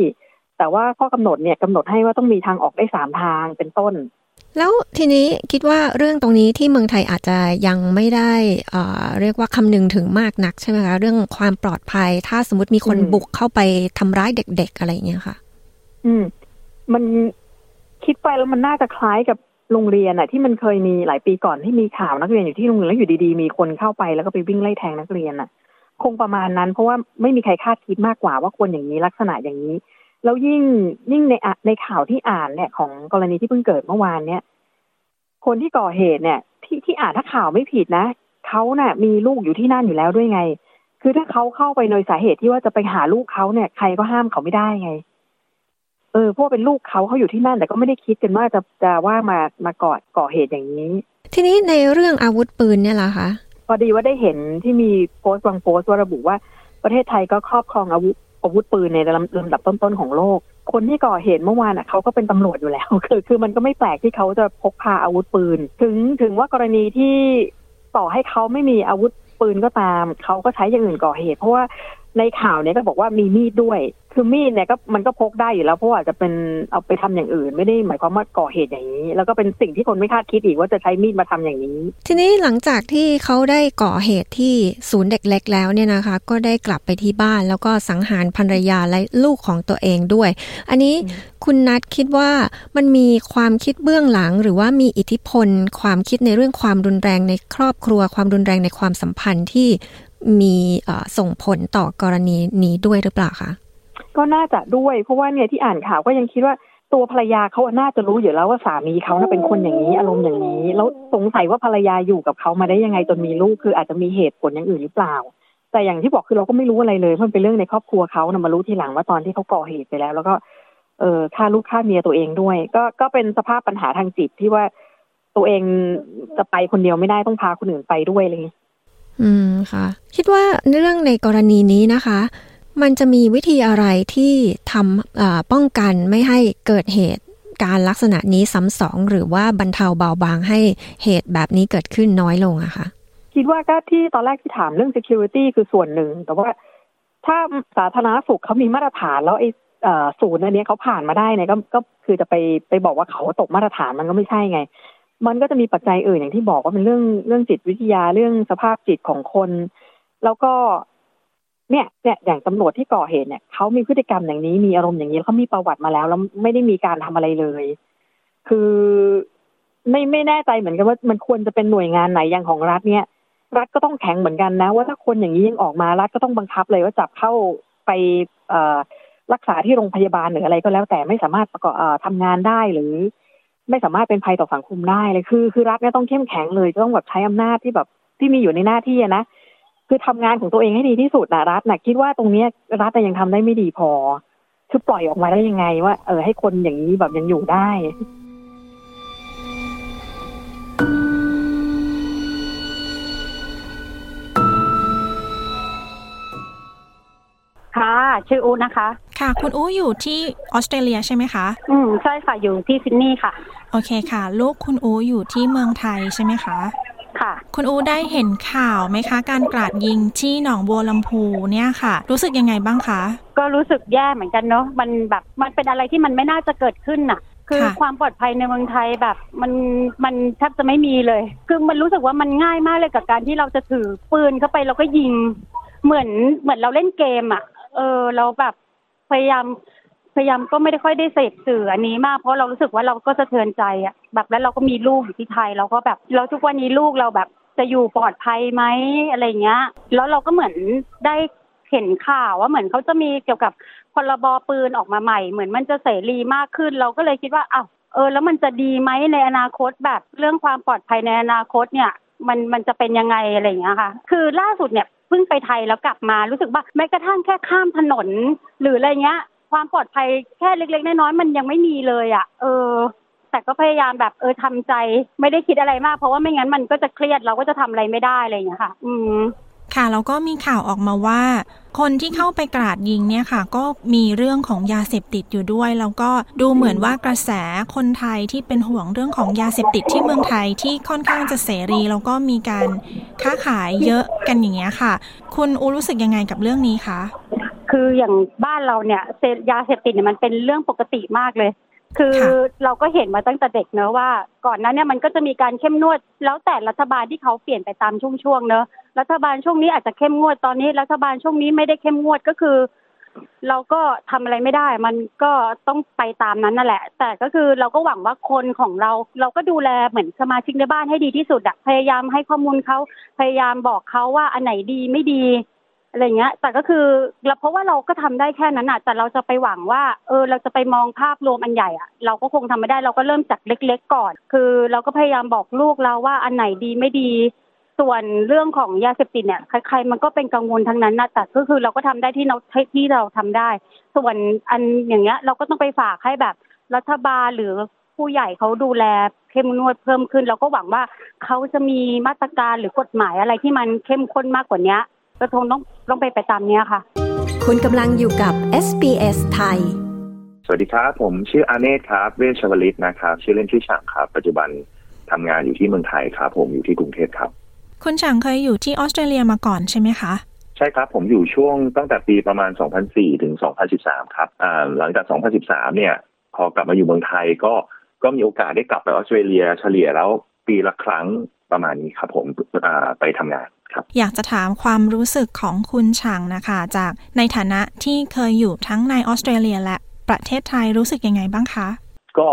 แต่ว่าข้อกำหนดเนี่ยกำหนดให้ว่าต้องมีทางออกได้สามทางเป็นต้นแล้วทีนี้คิดว่าเรื่องตรงนี้ที่เมืองไทยอาจจะยังไม่ได้เอ่อเรียกว่าคำนึงถึงมากนักใช่ไหมคะเรื่องความปลอดภัยถ้าสมมติมีคนบุกเข้าไปทำร้ายเด็กๆอะไรอย่างเงี้ยค่ะอืมมันคิดไปแล้วมันน่าจะคล้ายกับโรงเรียนน่ะที่มันเคยมีหลายปีก่อนที่มีข่าวนักเรียนอยู่ที่โรงเรียนแล้วอยู่ดีๆมีคนเข้าไปแล้วก็ไปวิ่งไล่แทงนักเรียนน่ะคงประมาณนั้นเพราะว่าไม่มีใครคาดคิดมากกว่าว่าคนอย่างนี้ลักษณะอย่างนี้แล้วยิ่งยิ่งในในข่าวที่อ่านเนี่ยของกรณีที่เพิ่งเกิดเมื่อวานเนี่ยคนที่ก่อเหตุเนี่ยที่ที่อ่านถ้าข่าวไม่ผิดนะเขาเนี่ยมีลูกอยู่ที่นั่นอยู่แล้วด้วยไงคือถ้าเขาเข้าไปโดยสาเหตุที่ว่าจะไปหาลูกเขาเนี่ยใครก็ห้ามเขาไม่ได้ไงเออพวกเป็นลูกเขาเขาอยู่ที่นั่นแต่ก็ไม่ได้คิดกันว่าจะจะว่ามามาก่อก่อเหตุอย่างนี้ทีนี้ในเรื่องอาวุธปืนเนี่ยล่ะคะพอดีว่าได้เห็นที่มีโพสต์วางโพสต์ว่าระบุว่าประเทศไทยก็ครอบครองอาวุธอาวุธปืนในลำดับต้นๆของโลกคนที่ก่อเหตุเมื่อวานอ่ะเขาก็เป็นตำรวจอยู่แล้วคือคือมันก็ไม่แปลกที่เขาจะพกพาอาวุธปืนถึงถึงว่ากรณีที่ต่อให้เขาไม่มีอาวุธปืนก็ตามเขาก็ใช้อย่างอื่นก่อเหตุเพราะว่าในข่าวเนี่ยก็บอกว่ามีมีดด้วยคือมีดเนี่ยก็มันก็พกได้อยู่แล้วเพราะว่าจะเป็นเอาไปทำอย่างอื่นไม่ได้หมายความว่าก่อเหตุอย่างนี้แล้วก็เป็นสิ่งที่คนไม่คาดคิดอีกว่าจะใช้มีดมาทำอย่างนี้ทีนี้หลังจากที่เขาได้ก่อเหตุที่ศูนย์เด็กเล็กแล้วเนี่ยนะคะก็ได้กลับไปที่บ้านแล้วก็สังหารภรรยาและลูกของตัวเองด้วยอันนี้คุณนัทคิดว่ามันมีความคิดเบื้องหลังหรือว่ามีอิทธิพลความคิดในเรื่องความรุนแรงในครอบครัวความรุนแรงในความสัมพันธ์ที่มีส่งผลต่อกรณีนี้ด้วยหรือเปล่าคะก็น่าจะด้วยเพราะว่าเนี่ยที่อ่านข่าวก็ยังคิดว่าตัวภรรยาเขาน่าจะรู้อยู่แล้วว่าสามีเขาเป็นคนอย่างนี้อารมณ์อย่างนี้แล้วสงสัยว่าภรรยาอยู่กับเขามาได้ยังไงจนมีลูกคืออาจจะมีเหตุผลอย่างอื่นหรือเปล่าแต่อย่างที่บอกคือเราก็ไม่รู้อะไรเลยมันเป็นเรื่องในครอบครัวเขานะมารู้ทีหลังว่าตอนที่เขาก่อเหตุไปแล้วแล้วก็เออฆ่าลูกฆ่าเมียตัวเองด้วยก็ก็เป็นสภาพปัญหาทางจิตที่ว่าตัวเองจะไปคนเดียวไม่ได้ต้องพาคนอื่นไปด้วยอะไรอย่างนี้อืมค่ะคิดว่าเรื่องในกรณีนี้นะคะมันจะมีวิธีอะไรที่ทำอ่าป้องกันไม่ให้เกิดเหตุการณ์ลักษณะนี้ซ้ำสองหรือว่าบรรเทาเบาบางให้เหตุแบบนี้เกิดขึ้นน้อยลงอะคะคิดว่าก็ที่ตอนแรกที่ถามเรื่อง security คือส่วนหนึ่งแต่ว่าถ้าสาธารณสุขเขามีมาตรฐานแล้วไอ้ศูนย์อันนี้เขาผ่านมาได้เนี่ยก็ก็คือจะไปไปบอกว่าเขาตกมาตรฐานมันก็ไม่ใช่ไงมันก็จะมีปัจจัยอื่นอย่างที่บอกว่าเป็นเรื่องเรื่องจิตวิทยาเรื่องสภาพจิตของคนแล้วก็เนี่ยเนี่ยอย่างตำรวจที่ก่อเหตุเนี่ยเขามีพฤติกรรมอย่างนี้มีอารมณ์อย่างนี้เขามีประวัติมาแล้วแล้วไม่ได้มีการทำอะไรเลยคือไม่ไม่แน่ใจเหมือนกันว่ามันควรจะเป็นหน่วยงานไหนอย่างของรัฐเนี่ยรัฐก็ต้องแข็งเหมือนกันนะว่าถ้าคนอย่างนี้ยังออกมารัฐก็ต้องบังคับเลยว่าจับเข้าไปเอ่อรักษาที่โรงพยาบาลหรืออะไรก็แล้วแต่ไม่สามารถประกอบเอ่อทำงานได้หรือไม่สามารถเป็นภัยต่อสังคมได้เลยคือคือรัฐเนี่ยต้องเข้มแข็งเลยต้องแบบใช้อำนาจที่แบบที่มีอยู่ในหน้าที่นะคือทำงานของตัวเองให้ดีที่สุดนะรัฐนะคิดว่าตรงนี้รัฐยังทำได้ไม่ดีพอคือปล่อยออกมาได้ยังไงว่าเออให้คนอย่างนี้แบบยังอยู่ได้ค่ะชื่ออู๋นะคะค่ะคุณอู๋อยู่ที่ออสเตรเลียใช่ไหมคะอืมใช่ค่ะอยู่ที่ซิดนีย์ค่ะโอเคค่ะลูกคุณอู๋อยู่ที่เมืองไทยใช่ไหมคะค่ะคุณอู๋ได้เห็นข่าวไหมคะการกราดยิงที่หนองบัวลำพูเนี่ยค่ะรู้สึกยังไงบ้างคะก็รู้สึกแย่เหมือนกันเนาะมันแบบมันเป็นอะไรที่มันไม่น่าจะเกิดขึ้นน่ะ คือความปลอดภัยในเมืองไทยแบบมันมันแทบจะไม่มีเลยคือมันรู้สึกว่ามันง่ายมากเลยกับการที่เราจะถือปืนเข้าไปเราก็ยิงเหมือนเหมือนเราเล่นเกมอ่ะเออเราแบบพยายามพยายามก็ไม่ได้ค่อยได้เสพสื่ออันนี้มากเพราะเรารู้สึกว่าเราก็สะเทือนใจอ่ะแบบแล้วเราก็มีลูกอยู่ที่ไทยเราก็แบบแล้วทุกวันนี้ลูกเราแบบจะอยู่ปลอดภัยไหมอะไรเงี้ยแล้วเราก็เหมือนได้เห็นข่าวว่าเหมือนเขาจะมีเกี่ยวกับพรบปืนออกมาใหม่เหมือนมันจะเสรีมากขึ้นเราก็เลยคิดว่าอ้าวเออแล้วมันจะดีไหมในอนาคตแบบเรื่องความปลอดภัยในอนาคตเนี่ยมันมันจะเป็นยังไงอะไรเงี้ยค่ะคือล่าสุดเนี่ยเพิ่งไปไทยแล้วกลับมารู้สึกว่าแม้กระทั่งแค่ข้ามถนนหรืออะไรเงี้ยความปลอดภัยแค่เล็กๆน้อยๆมันยังไม่มีเลยอ่ะเออแต่ก็พยายามแบบเออทำใจไม่ได้คิดอะไรมากเพราะว่าไม่งั้นมันก็จะเครียดเราก็จะทำอะไรไม่ได้อะไรอย่างเงี้ยค่ะอืมค่ะแล้วก็มีข่าวออกมาว่าคนที่เข้าไปกราดยิงเนี่ยค่ะก็มีเรื่องของยาเสพติดอยู่ด้วยแล้วก็ดูเหมือนว่ากระแสคนไทยที่เป็นห่วงเรื่องของยาเสพติดที่เมืองไทยที่ค่อนข้างจะเสรีแล้วก็มีการค้าขายเยอะกันอย่างเงี้ยค่ะคุณอูรู้สึกยังไงกับเรื่องนี้คะคืออย่างบ้านเราเนี่ยยาเสพติดเนี่ยมันเป็นเรื่องปกติมากเลยคือเราก็เห็นมาตั้งแต่เด็กเนอะว่าก่อนหน้าเนี่ยมันก็จะมีการเข้มงวดแล้วแต่รัฐบาลที่เขาเปลี่ยนไปตามช่วงๆเนอะรัฐบาลช่วงนี้อาจจะเข้มงวดตอนนี้รัฐบาลช่วงนี้ไม่ได้เข้มงวดก็คือเราก็ทำอะไรไม่ได้มันก็ต้องไปตามนั้นนั่นแหละแต่ก็คือเราก็หวังว่าคนของเราเราก็ดูแลเหมือนสมาชิกในบ้านให้ดีที่สุดอะพยายามให้ข้อมูลเขาพยายามบอกเขาว่าอันไหนดีไม่ดีอะไรเงี้ยแต่ก็คือเพราะว่าเราก็ทำได้แค่นั้นอะแต่เราจะไปหวังว่าเออเราจะไปมองภาพรวมอันใหญ่อะเราก็คงทำไม่ได้เราก็เริ่มจากเล็กๆก่อนคือเราก็พยายามบอกลูกเราว่าอันไหนดีไม่ดีส่วนเรื่องของยาเสพติดเนี่ยใครๆมันก็เป็นกังวลทั้งนั้นนะแต่ก็คือเราก็ทำได้ที่เราที่เราทำได้ส่วนอันอย่างเงี้ยเราก็ต้องไปฝากให้แบบรัฐบาลหรือผู้ใหญ่เขาดูแลเข้มงวดเพิ่มขึ้นเราก็หวังว่าเขาจะมีมาตรการหรือกฎหมายอะไรที่มันเข้มข้นมากกว่านี้ก็คงต้องต้องไปไปตามเนี้ยค่ะคุณกำลังอยู่กับ เอส บี เอส ไทยสวัสดีครับผมชื่ออาเนศครับเวชวลิตนะครับชื่อเล่นชื่อฉ่างครับปัจจุบันทำงานอยู่ที่เมืองไทยครับผมอยู่ที่กรุงเทพครับคุณฉ่างเคยอยู่ที่ออสเตรเลียมาก่อนใช่ไหมคะใช่ครับผมอยู่ช่วงตั้งแต่ปีประมาณสองพันสี่ถึงสองพันสิบสามครับอ่าหลังจากสองพันสิบสามเนี่ยพอกลับมาอยู่เมืองไทยก็ก็มีโอกาสได้กลับไปออสเตรเลียเฉลี่ยแล้วปีละครั้งประมาณนี้ครับผมอ่าไปทำงานอยากจะถามความรู้สึกของคุณฉ่างนะคะจากในฐานะที่เคยอยู่ทั้งในออสเตรเลียและประเทศไทยรู้สึกยังไงบ้างคะก็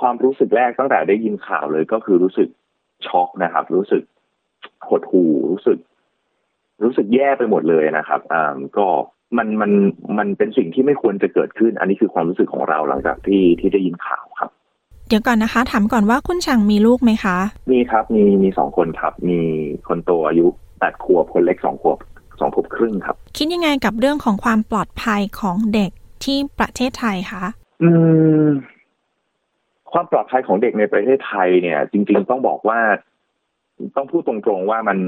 ความรู้สึกแรกตั้งแต่ได้ยินข่าวเลยก็คือรู้สึกช็อกนะครับรู้สึกหดหู่รู้สึกรู้สึกแย่ไปหมดเลยนะครับอ่าก็มันมันมันเป็นสิ่งที่ไม่ควรจะเกิดขึ้นอันนี้คือความรู้สึกของเราหลังจากที่ที่ได้ยินข่าวครับเดี๋ยวก่อนนะคะถามก่อนว่าคุณฉ่างมีลูกไหมคะมีครับมีมีสองคนครับมีคนโตอายุแปดขวบคนเล็กสองขวบสองขวบครึ่งครับคิดยังไงกับเรื่องของความปลอดภัยของเด็กที่ประเทศไทยคะอืมความปลอดภัยของเด็กในประเทศไทยเนี่ยจริงๆต้องบอกว่าต้องพูดตรงๆว่ามัน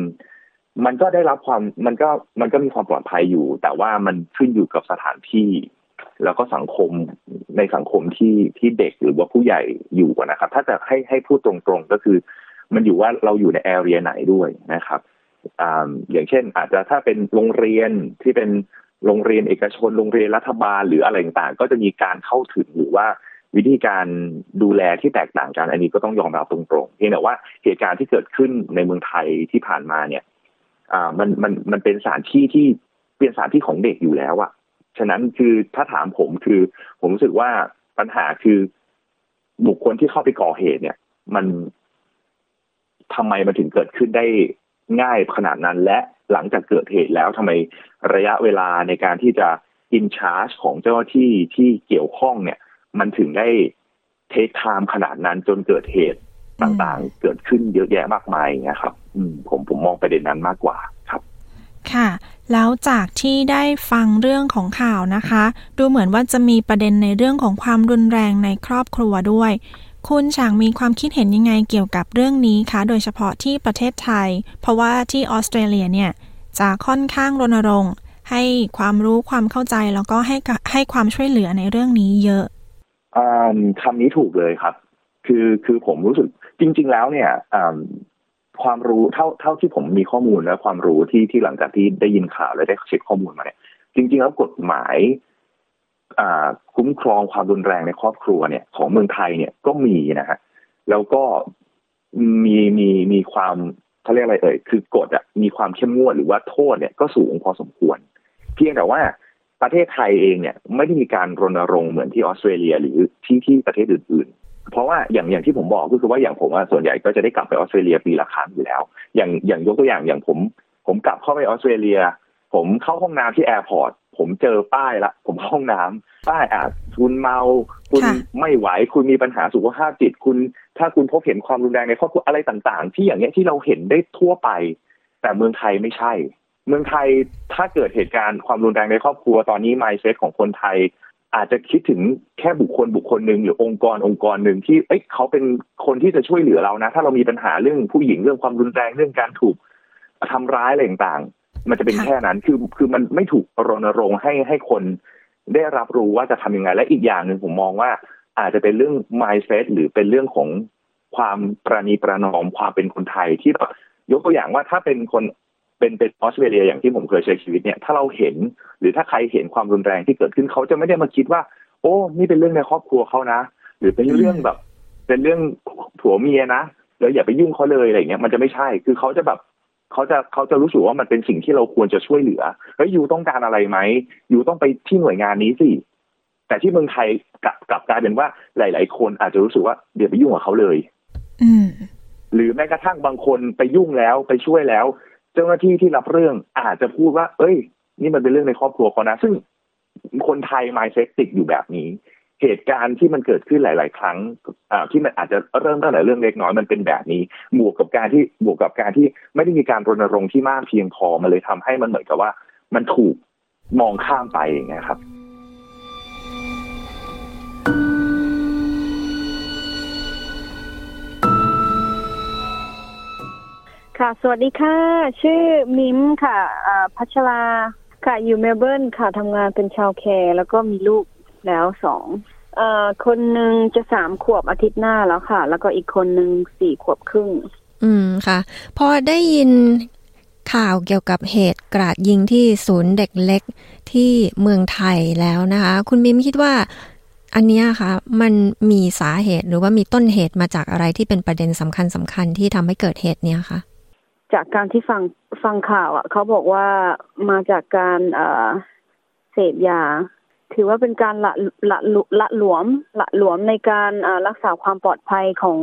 มันก็ได้รับความมันก็มันก็มีความปลอดภัยอยู่แต่ว่ามันขึ้นอยู่กับสถานที่แล้วก็สังคมในสังคมที่ที่เด็กหรือว่าผู้ใหญ่อยู่นะครับถ้าจะให้ให้พูดตรงๆก็คือมันอยู่ว่าเราอยู่ในแอเรียไหนด้วยนะครับอ่าอย่างเช่นอาจจะถ้าเป็นโรงเรียนที่เป็นโรงเรียนเอกชนโรงเรียนรัฐบาลหรืออะไรต่างๆก็จะมีการเข้าถึงหรือว่าวิธีการดูแลที่แตกต่างกันอันนี้ก็ต้องยอมรับตรงๆเพียงแต่ว่าเหตุการณ์ที่เกิดขึ้นในเมืองไทยที่ผ่านมาเนี่ยอ่ามันมันมันเป็นสถานที่ที่เป็นสถานที่ของเด็กอยู่แล้วอะฉะนั้นคือถ้าถามผมคือผมรู้สึกว่าปัญหาคือบุคคลที่เข้าไปก่อเหตุเนี่ยมันทำไมมันถึงเกิดขึ้นได้ง่ายขนาดนั้นและหลังจากเกิดเหตุแล้วทำไมระยะเวลาในการที่จะอินชาร์จของเจ้าหน้าที่ที่เกี่ยวข้องเนี่ยมันถึงได้เทคไทม์ขนาดนั้นจนเกิดเหตุต่างๆเกิดขึ้นเยอะแยะมากมายอย่างเงี้ยครับผมผมมองประเด็นนั้นมากกว่าครับค่ะแล้วจากที่ได้ฟังเรื่องของข่าวนะคะดูเหมือนว่าจะมีประเด็นในเรื่องของความรุนแรงในครอบครัวด้วยคุณฉ่างมีความคิดเห็นยังไงเกี่ยวกับเรื่องนี้คะโดยเฉพาะที่ประเทศไทยเพราะว่าที่ออสเตรเลียเนี่ยจะค่อนข้างรณรงค์ให้ความรู้ความเข้าใจแล้วก็ให้ให้ความช่วยเหลือในเรื่องนี้เยอะอ่าคำนี้ถูกเลยครับคือคือผมรู้สึกจริงๆแล้วเนี่ยอ่าความรู้เท่าเท่าที่ผมมีข้อมูลและความรู้ที่ที่หลังจากที่ได้ยินข่าวและได้เช็คข้อมูลมาเนี่ยจริงๆแล้วกฎหมาย คุ้มครองความรุนแรงในครอบครัวเนี่ยของเมืองไทยเนี่ยก็มีนะฮะแล้วก็มีมีมีความเขาเรียกอะไรเอ่ยคือกฎอ่ะมีความเข้มงวดหรือว่าโทษเนี่ยก็สูงพอสมควรเพียงแต่ว่าประเทศไทยเองเนี่ยไม่ได้มีการรณรงค์เหมือนที่ออสเตรเลียหรือที่ที่ประเทศอื่นๆเพราะว่าอย่างอย่างที่ผมบอกก็คือว่าอย่างผมอ่ะส่วนใหญ่ก็จะได้กลับไปออสเตรเลียปีละครั้งอยู่แล้วอย่างอย่างยกตัวอย่างอย่างผมผมกลับเข้าไปออสเตรเลียผมเข้าห้องน้ำที่แอร์พอร์ตผมเจอป้ายละผมห้องน้ำป้ายอ่ะคุณเมาคุณไม่ไหวคุณมีปัญหาสุขภาพจิตคุณถ้าคุณพบเห็นความรุนแรงในครอบครัวอะไรต่างๆที่อย่างเงี้ยที่เราเห็นได้ทั่วไปแต่เมืองไทยไม่ใช่เมืองไทยถ้าเกิดเหตุการณ์ความรุนแรงในครอบครัวตอนนี้ mindset ของคนไทยอาจจะคิดถึงแค่บุคคลบุคคลนึงหรือองค์กรองค์กรนึงที่เอ้ยเขาเป็นคนที่จะช่วยเหลือเรานะถ้าเรามีปัญหาเรื่องผู้หญิงเรื่องความรุนแรงเรื่องการถูกทำร้ายอะไรต่างๆมันจะเป็นแค่นั้นคือคือมันไม่ถูกรณรงค์ให้ให้คนได้รับรู้ว่าจะทำยังไงและอีกอย่างนึงผมมองว่าอาจจะเป็นเรื่อง mindset หรือเป็นเรื่องของความประนีประนอมความเป็นคนไทยที่แบบยกตัวอย่างว่าถ้าเป็นคนเป็นเป็นออสเตรเลียอย่างที่ผมเคยใช้ชีวิตเนี่ยถ้าเราเห็นหรือถ้าใครเห็นความรุนแรงที่เกิดขึ้นเขาจะไม่ได้มาคิดว่าโอ้นี่เป็นเรื่องในครอบครัวเขานะหรือเป็นเรื่องแบบเป็นเรื่องผัวเมียนะแล้วอย่าไปยุ่งเขาเลยอะไรเงี้ยมันจะไม่ใช่คือเขาจะแบบเขาจะเขาจะรู้สึกว่ามันเป็นสิ่งที่เราควรจะช่วยเหลือแล้วอยู่ต้องการอะไรไหมอยู่ต้องไปที่หน่วยงานนี้สิแต่ที่เมืองไทยกลับกลับกลายเป็นว่าหลายๆคนอาจจะรู้สึกว่าเดี๋ยวไปยุ่งกับเขาเลยหรือแม้กระทั่งบางคนไปยุ่งแล้วไปช่วยแล้วเจ้าหน้าที่ที่รับเรื่องอาจจะพูดว่าเอ้ยนี่มันเป็นเรื่องในครอบครัวเขานะซึ่งคนไทย mindset ติดอยู่แบบนี้เหตุการณ์ที่มันเกิดขึ้นหลายๆครั้งที่มันอาจจะเริ่มตั้งแต่เรื่องเล็กน้อยมันเป็นแบบนี้บวกกับการที่บวกกับการที่ไม่ได้มีการรณรงค์ที่มากเพียงพอมันเลยทำให้มันเหมือนกับว่ามันถูกมองข้ามไปอย่างเงี้ยครับค่ะสวัสดีค่ะชื่อมิมค่ะพัชราค่ะอยู่เมลเบิร์นค่ะทำงานเป็นชาวแคร์แล้วก็มีลูกแล้วสองเอ่อคนหนึ่งจะสามขวบอาทิตย์หน้าแล้วค่ะแล้วก็อีกคนหนึ่งสี่ขวบครึ่งอืมค่ะพอได้ยินข่าวเกี่ยวกับเหตุกราดยิงที่ศูนย์เด็กเล็กที่เมืองไทยแล้วนะคะคุณมิมคิดว่าอันนี้ค่ะมันมีสาเหตุหรือว่ามีต้นเหตุมาจากอะไรที่เป็นประเด็นสำคัญสำคัญที่ทำให้เกิดเหตุเนี้ยค่ะจากการที่ฟังฟังข่าวอ่ะเขาบอกว่ามาจากการเอ่อเสพยาถือว่าเป็นการละละละหลวมละหลวมในการรักษาความปลอดภัยของ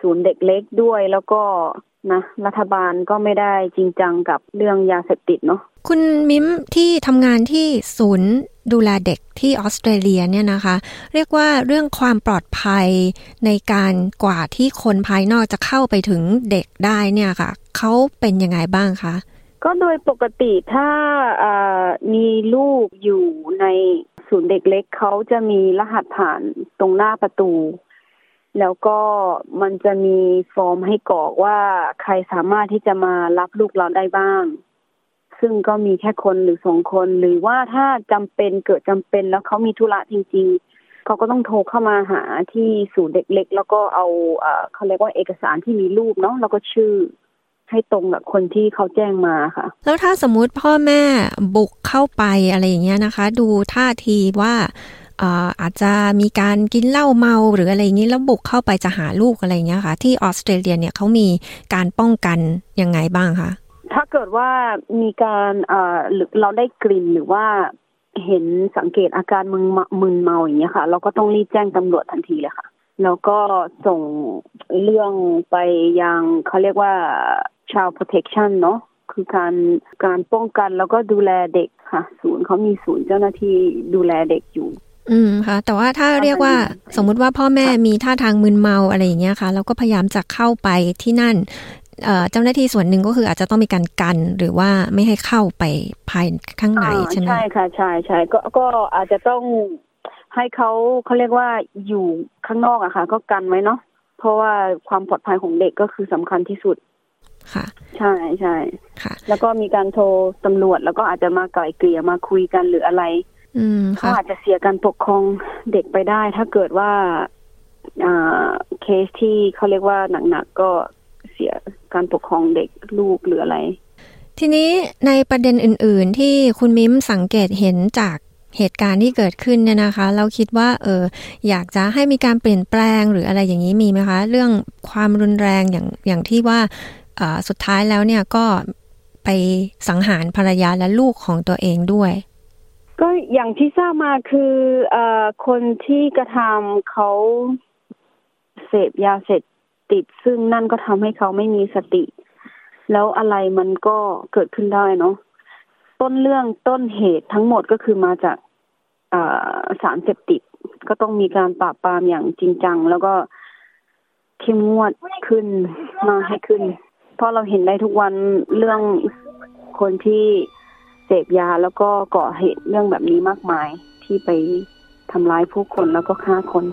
ศูนย์เด็กเล็กด้วยแล้วก็นะรัฐบาลก็ไม่ได้จริงจังกับเรื่องยาเสพติดเนาะคุณมิ้มที่ทำงานที่ศูนย์ดูแลเด็กที่ออสเตรเลียเนี่ยนะคะเรียกว่าเรื่องความปลอดภัยในการกว่าที่คนภายนอกจะเข้าไปถึงเด็กได้เนี่ยค่ะเขาเป็นยังไงบ้างคะก็โดยปกติถ้ามีลูกอยู่ในศูนย์เด็กเล็กเขาจะมีรหัสผ่านตรงหน้าประตูแล้วก็มันจะมีฟอร์มให้กรอกว่าใครสามารถที่จะมารับลูกเราได้บ้างซึ่งก็มีแค่คนหรือสองคนหรือว่าถ้าจำเป็นเกิดจำเป็นแล้วเขามีธุระจริงๆเขาก็ต้องโทรเข้ามาหาที่ศูนย์เด็กเล็กแล้วก็เอาเขาเรียกว่าเอกสารที่มีรูปเนาะแล้วก็ชื่อให้ตรงกับคนที่เขาแจ้งมาค่ะแล้วถ้าสมมุติพ่อแม่บุกเข้าไปอะไรอย่างเงี้ยนะคะดูท่าทีว่าเอ่ออาจจะมีการกินเหล้าเมาหรืออะไรอย่างงี้แล้วบุกเข้าไปจะหาลูกอะไรอย่างเงี้ยค่ะที่ออสเตรเลียเนี่ยเขามีการป้องกันยังไงบ้างคะถ้าเกิดว่ามีการเอ่อเราได้กลิ่นหรือว่าเห็นสังเกตอาการมึนมึนเมาอย่างเงี้ยค่ะเราก็ต้องรีบแจ้งตำรวจทันทีเลยค่ะแล้วก็ส่งเรื่องไปยังเขาเรียกว่าchild protection เนาะคือการการป้องกันแล้วก็ดูแลเด็กค่ะศูนย์เขามีศูนย์เจ้าหน้าที่ดูแลเด็กอยู่อืมค่ะแต่ว่าถ้าเรียกว่าสมมุติว่าพ่อแม่มีท่าทางมึนเมาอะไรอย่างเงี้ยค่ะแล้วก็พยายามจะเข้าไปที่นั่นเอ่อเจ้าหน้าที่ส่วนหนึ่งก็คืออาจจะต้องมีการกันหรือว่าไม่ให้เข้าไปภายข้างในใช่มั้ยใช่ค่ะใช่ๆก็ก็อาจจะต้องให้เขาเขาเรียกว่าอยู่ข้างนอกอะค่ะก็กันไว้เนาะเพราะว่าความปลอดภัยของเด็กก็คือสำคัญที่สุดค่ะใช่ใช่ค่ะแล้วก็มีการโทรตำรวจแล้วก็อาจจะมาไกล่เกลี่ยมาคุยกันหรืออะไรเขาอาจจะเสียการปกครองเด็กไปได้ถ้าเกิดว่าอ่าเคสที่เขาเรียกว่าหนักๆก็เสียการปกครองเด็กลูกหรืออะไรทีนี้ในประเด็นอื่นๆที่คุณมิ้มสังเกตเห็นจาก เหตุการณ์ที่เกิดขึ้นเนี่ยนะคะเราคิดว่าเอออยากจะให้มีการเปลี่ยนแปลงหรืออะไรอย่างนี้มีไหมคะเรื่องความรุนแรงอย่างอย่างที่ว่าเอ่อสุดท้ายแล้วเนี่ยก็ไปสังหารภรรยาและลูกของตัวเองด้วยก็อย่างที่ทราบมาคือเอ่อคนที่กระทำเขาเสพยาเสพติดซึ่งนั่นก็ทำให้เขาไม่มีสติแล้วอะไรมันก็เกิดขึ้นได้เนาะต้นเรื่องต้นเหตุทั้งหมดก็คือมาจากสารเสพติดก็ต้องมีการปราบปรามอย่างจริงจังแล้วก็เข้มงวดขึ้นมาให้ขึ้นเพราะเราเห็นได้ทุกวันเรื่องคนที่เสพยาแล้วก็ก่อเหตุเรื่องแบบนี้มากมายที่ไปทำร้ายผู้คนแล้วก็ฆ่าคน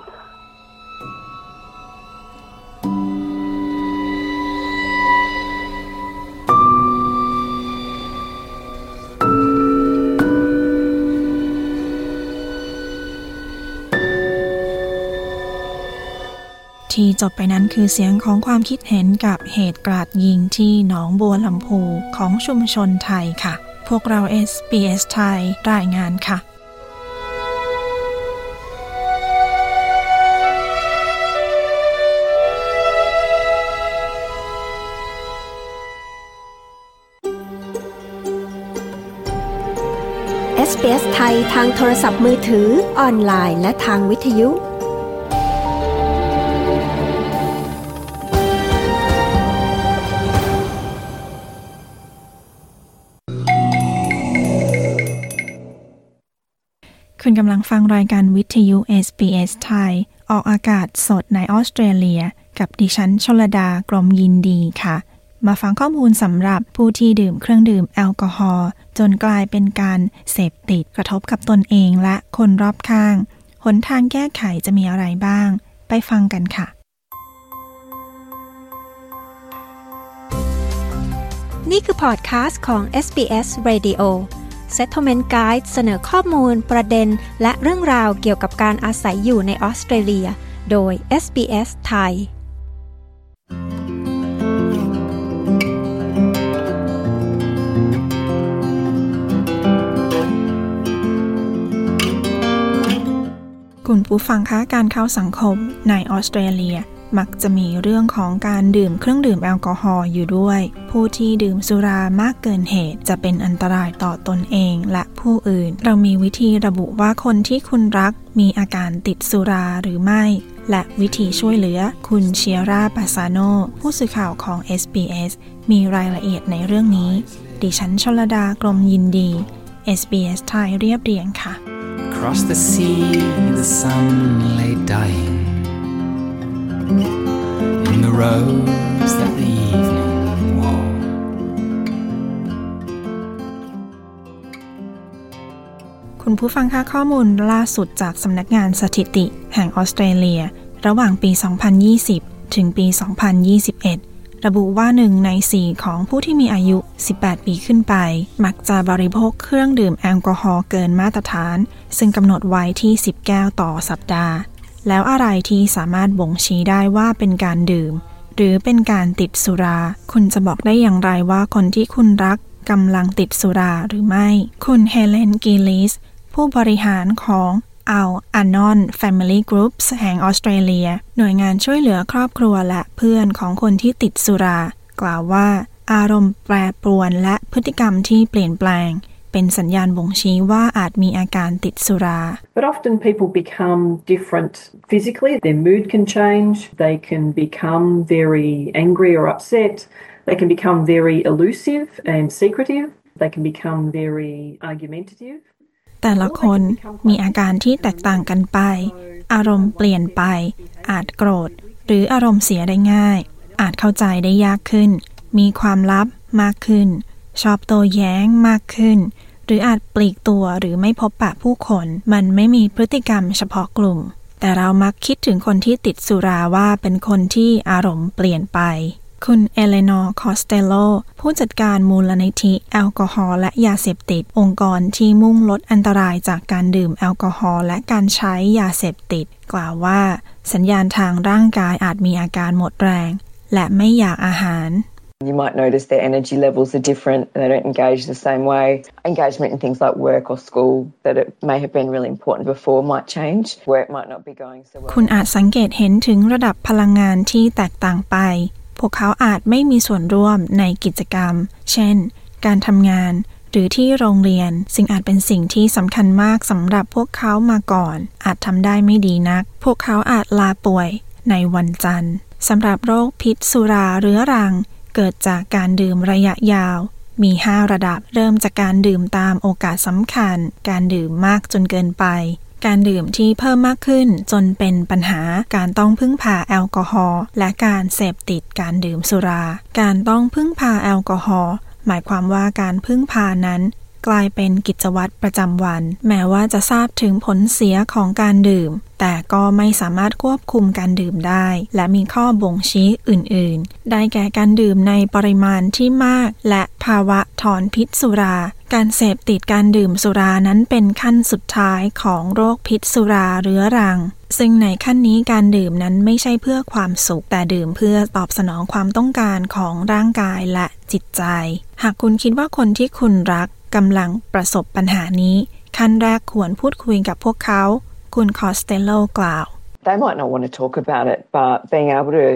ที่จบไปนั้นคือเสียงของความคิดเห็นกับเหตุกราดยิงที่หนองบัวลำพูของชุมชนไทยค่ะพวกเรา เอส บี เอส ไทยรายงานค่ะเอส บี เอส ไทยทางโทรศัพท์มือถือออนไลน์และทางวิทยุคุณกำลังฟังรายการวิทยุ เอส บี เอส ไทยออกอากาศสดในออสเตรเลียกับดิฉันชลดากรมยินดีค่ะมาฟังข้อมูลสำหรับผู้ที่ดื่มเครื่องดื่มแอลกอฮอล์จนกลายเป็นการเสพติดกระทบกับตนเองและคนรอบข้างหนทางแก้ไขจะมีอะไรบ้างไปฟังกันค่ะนี่คือพอดคาสต์ของ เอส บี เอส Radio Settlement Guide เสนอข้อมูลประเด็นและเรื่องราวเกี่ยวกับการอาศัยอยู่ในออสเตรเลียโดย เอส บี เอส ไทยคุณผู้ฟังคะการเข้าสังคมในออสเตรเลียมักจะมีเรื่องของการดื่มเครื่องดื่มแอลกอฮอล์อยู่ด้วยผู้ที่ดื่มสุรามากเกินเหตุจะเป็นอันตรายต่อตนเองและผู้อื่นเรามีวิธีระบุว่าคนที่คุณรักมีอาการติดสุราหรือไม่และวิธีช่วยเหลือคุณเชียร่าปาซาโนผู้สื่อข่าวของ เอส บี เอส มีรายละเอียดในเรื่องนี้ดิฉันชลดากรมยินดี เอส บี เอส ไทยเรียบเรียงค่ะ Across the sea the sun lay dying In the robes that the evening wore คุณผู้ฟังคะข้อมูลล่าสุดจากสำนักงานสถิติแห่งออสเตรเลียระหว่างปี สองพันยี่สิบ ถึงปี สองพันยี่สิบเอ็ด ระบุว่าหนึ่งในสี่ของผู้ที่มีอายุ สิบแปด ปีขึ้นไปมักจะบริโภคเครื่องดื่มแอลกอฮอล์เกินมาตรฐานซึ่งกำหนดไว้ที่ สิบ แก้วต่อสัปดาห์แล้วอะไรที่สามารถบ่งชี้ได้ว่าเป็นการดื่มหรือเป็นการติดสุราคุณจะบอกได้อย่างไรว่าคนที่คุณรักกำลังติดสุราหรือไม่คุณเฮเลนกิลลิสผู้บริหารของอัลอานอน Family Groups แห่งออสเตรเลียหน่วยงานช่วยเหลือครอบครัวและเพื่อนของคนที่ติดสุรากล่าวว่าอารมณ์แปรปรวนและพฤติกรรมที่เปลี่ยนแปลงเป็นสัญญาณบ่งชี้ว่าอาจมีอาการติดสุรา But often people become different physically. Their mood can change. They can become very angry or upset. They can become very elusive and secretive. They can become very argumentative. แต่ละคนมีอาการที่แตกต่างกันไปอารมณ์เปลี่ยนไปอาจโกรธหรืออารมณ์เสียได้ง่ายอาจเข้าใจได้ยากขึ้นมีความลับมากขึ้นชอบโต้แย้งมากขึ้นหรืออาจปลีกตัวหรือไม่พบปะผู้คนมันไม่มีพฤติกรรมเฉพาะกลุ่มแต่เรามักคิดถึงคนที่ติดสุราว่าเป็นคนที่อารมณ์เปลี่ยนไปคุณเอเลนอร์คอสเตโลผู้จัดการมูลนิธิแอลกอฮอล์และยาเสพติดองค์กรที่มุ่งลดอันตรายจากการดื่มแอลกอฮอล์และการใช้ยาเสพติดกล่าวว่าสัญญาณทางร่างกายอาจมีอาการหมดแรงและไม่อยากอาหาร You might notice their energy levels are different and they don't engage the same way. Engagement in things like work or school that it may have been really important before might change, where it might not be going so well. คุณอาจสังเกตเห็นถึงระดับพลังงานที่แตกต่างไปพวกเขาอาจไม่มีส่วนร่วมในกิจกรรมเช่นการทำงานหรือที่โรงเรียนซึ่งอาจเป็นสิ่งที่สำคัญมากสำหรับพวกเขามาก่อนอาจทำได้ไม่ดีนักพวกเขาอาจลาป่วยในวันจันทร์สำหรับโรคพิษสุราเรื้อรังเกิดจากการดื่มระยะยาวมีห้าระดับเริ่มจากการดื่มตามโอกาสสำคัญการดื่มมากจนเกินไปการดื่มที่เพิ่มมากขึ้นจนเป็นปัญหาการต้องพึ่งพาแอลกอฮอล์และการเสพติดการดื่มสุราการต้องพึ่งพาแอลกอฮอล์หมายความว่าการพึ่งพานั้นกลายเป็นกิจวัตรประจำวันแม้ว่าจะทราบถึงผลเสียของการดื่มแต่ก็ไม่สามารถควบคุมการดื่มได้และมีข้อบ่งชี้อื่นๆได้แก่การดื่มในปริมาณที่มากและภาวะถอนพิษสุราการเสพติดการดื่มสุรานั้นเป็นขั้นสุดท้ายของโรคพิษสุราเรื้อรังซึ่งในขั้นนี้การดื่มนั้นไม่ใช่เพื่อความสุขแต่ดื่มเพื่อตอบสนองความต้องการของร่างกายและจิตใจหากคุณคิดว่าคนที่คุณรักกำลังประสบปัญหานี้ขั้นแรกควรพูดคุยกับพวกเขาคุณคอสเตโลกล่าว They might not want to talk about it but being able to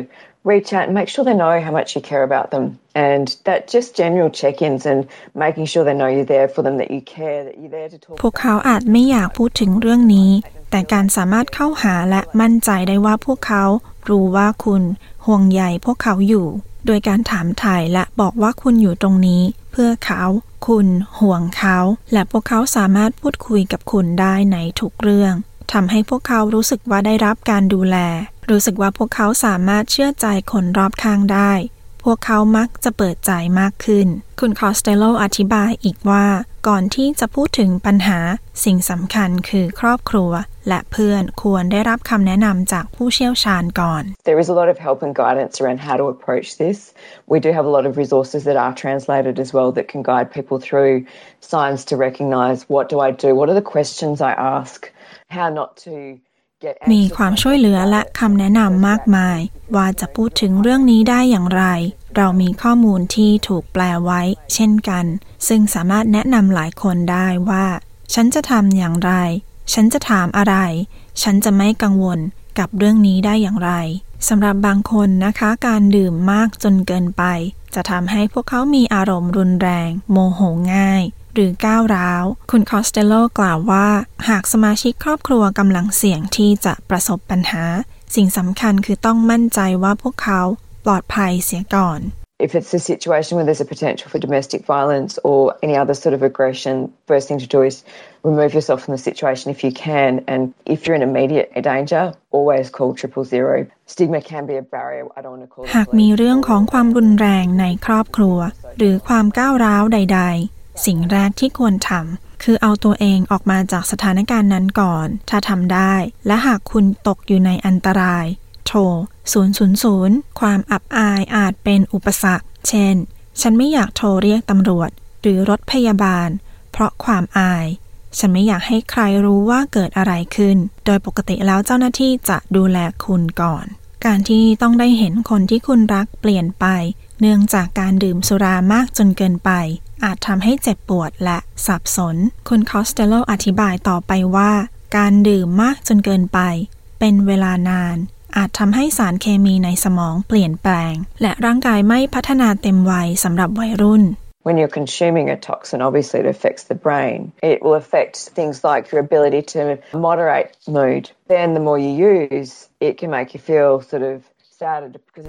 reach out and make sure they know how much you care about them and that just general check-ins and making sure they know you're there for them that you care that you're there to talk พวกเขาอาจไม่อยากพูดถึงเรื่องนี้แต่การสามารถเข้าหาและมั่นใจได้ว่าพวกเขารู้ว่าคุณห่วงใยพวกเขาอยู่โดยการถามไถ่และบอกว่าคุณอยู่ตรงนี้เพื่อเขาคุณห่วงเขาและพวกเขาสามารถพูดคุยกับคุณได้ในทุกเรื่องทำให้พวกเขารู้สึกว่าได้รับการดูแลรู้สึกว่าพวกเขาสามารถเชื่อใจคนรอบข้างได้พวกเขามักจะเปิดใจมากขึ้นคุณคอสเตโลอธิบายอีกว่าก่อนที่จะพูดถึงปัญหาสิ่งสำคัญคือครอบครัวและเพื่อนควรได้รับคำแนะนำจากผู้เชี่ยวชาญก่อน There is a lot of help and guidance around how to approach this. We do have a lot of resources that are translated as well that can guide people through signs to recognize what do I do? What are the questions I ask? How not to get anxious. มีความช่วยเหลือและคำแนะนำมากมายว่าจะพูดถึงเรื่องนี้ได้อย่างไรเรามีข้อมูลที่ถูกแปลไว้เช่นกันซึ่งสามารถแนะนำหลายคนได้ว่าฉันจะทำอย่างไรฉันจะถามอะไรฉันจะไม่กังวลกับเรื่องนี้ได้อย่างไรสำหรับบางคนนะคะการดื่มมากจนเกินไปจะทำให้พวกเขามีอารมณ์รุนแรงโมโหง่ายหรือก้าวร้าวคุณคอสเตโลกล่าวว่าหากสมาชิกครอบครัวกำลังเสี่ยงที่จะประสบปัญหาสิ่งสำคัญคือต้องมั่นใจว่าพวกเขาปลอดภัยเสียก่อน If it's a situation where there's a potential for domestic violence or any other sort of aggression, first thing to do is remove yourself from the situation if you can. And if you're in immediate danger, always call triple zero. Stigma can be a barrier. I don't want to call. หากมีเรื่องของความรุนแรงในครอบครัวหรือความก้าวร้าวใดๆสิ่งแรกที่ควรทำคือเอาตัวเองออกมาจากสถานการณ์นั้นก่อนถ้าทำได้และหากคุณตกอยู่ในอันตรายโทรศูนย์ ศูนย์ ศูนย์ความอับอายอาจเป็นอุปสรรคเช่นฉันไม่อยากโทรเรียกตำรวจหรือรถพยาบาลเพราะความอายฉันไม่อยากให้ใครรู้ว่าเกิดอะไรขึ้นโดยปกติแล้วเจ้าหน้าที่จะดูแลคุณก่อนการที่ต้องได้เห็นคนที่คุณรักเปลี่ยนไปเนื่องจากการดื่มสุรามากจนเกินไปอาจทำให้เจ็บปวดและสับสนคุณคอสเตโลอธิบายต่อไปว่าการดื่มมากจนเกินไปเป็นเวลานานอาจทำให้สารเคมีในสมองเปลี่ยนแปลงและร่างกายไม่พัฒนาเต็มวัยสำหรับวัยรุ่น When you're consuming a toxin, obviously it affects the brain. It will affect things like your ability to moderate mood. Then the more you use, it can make you feel sort of sad.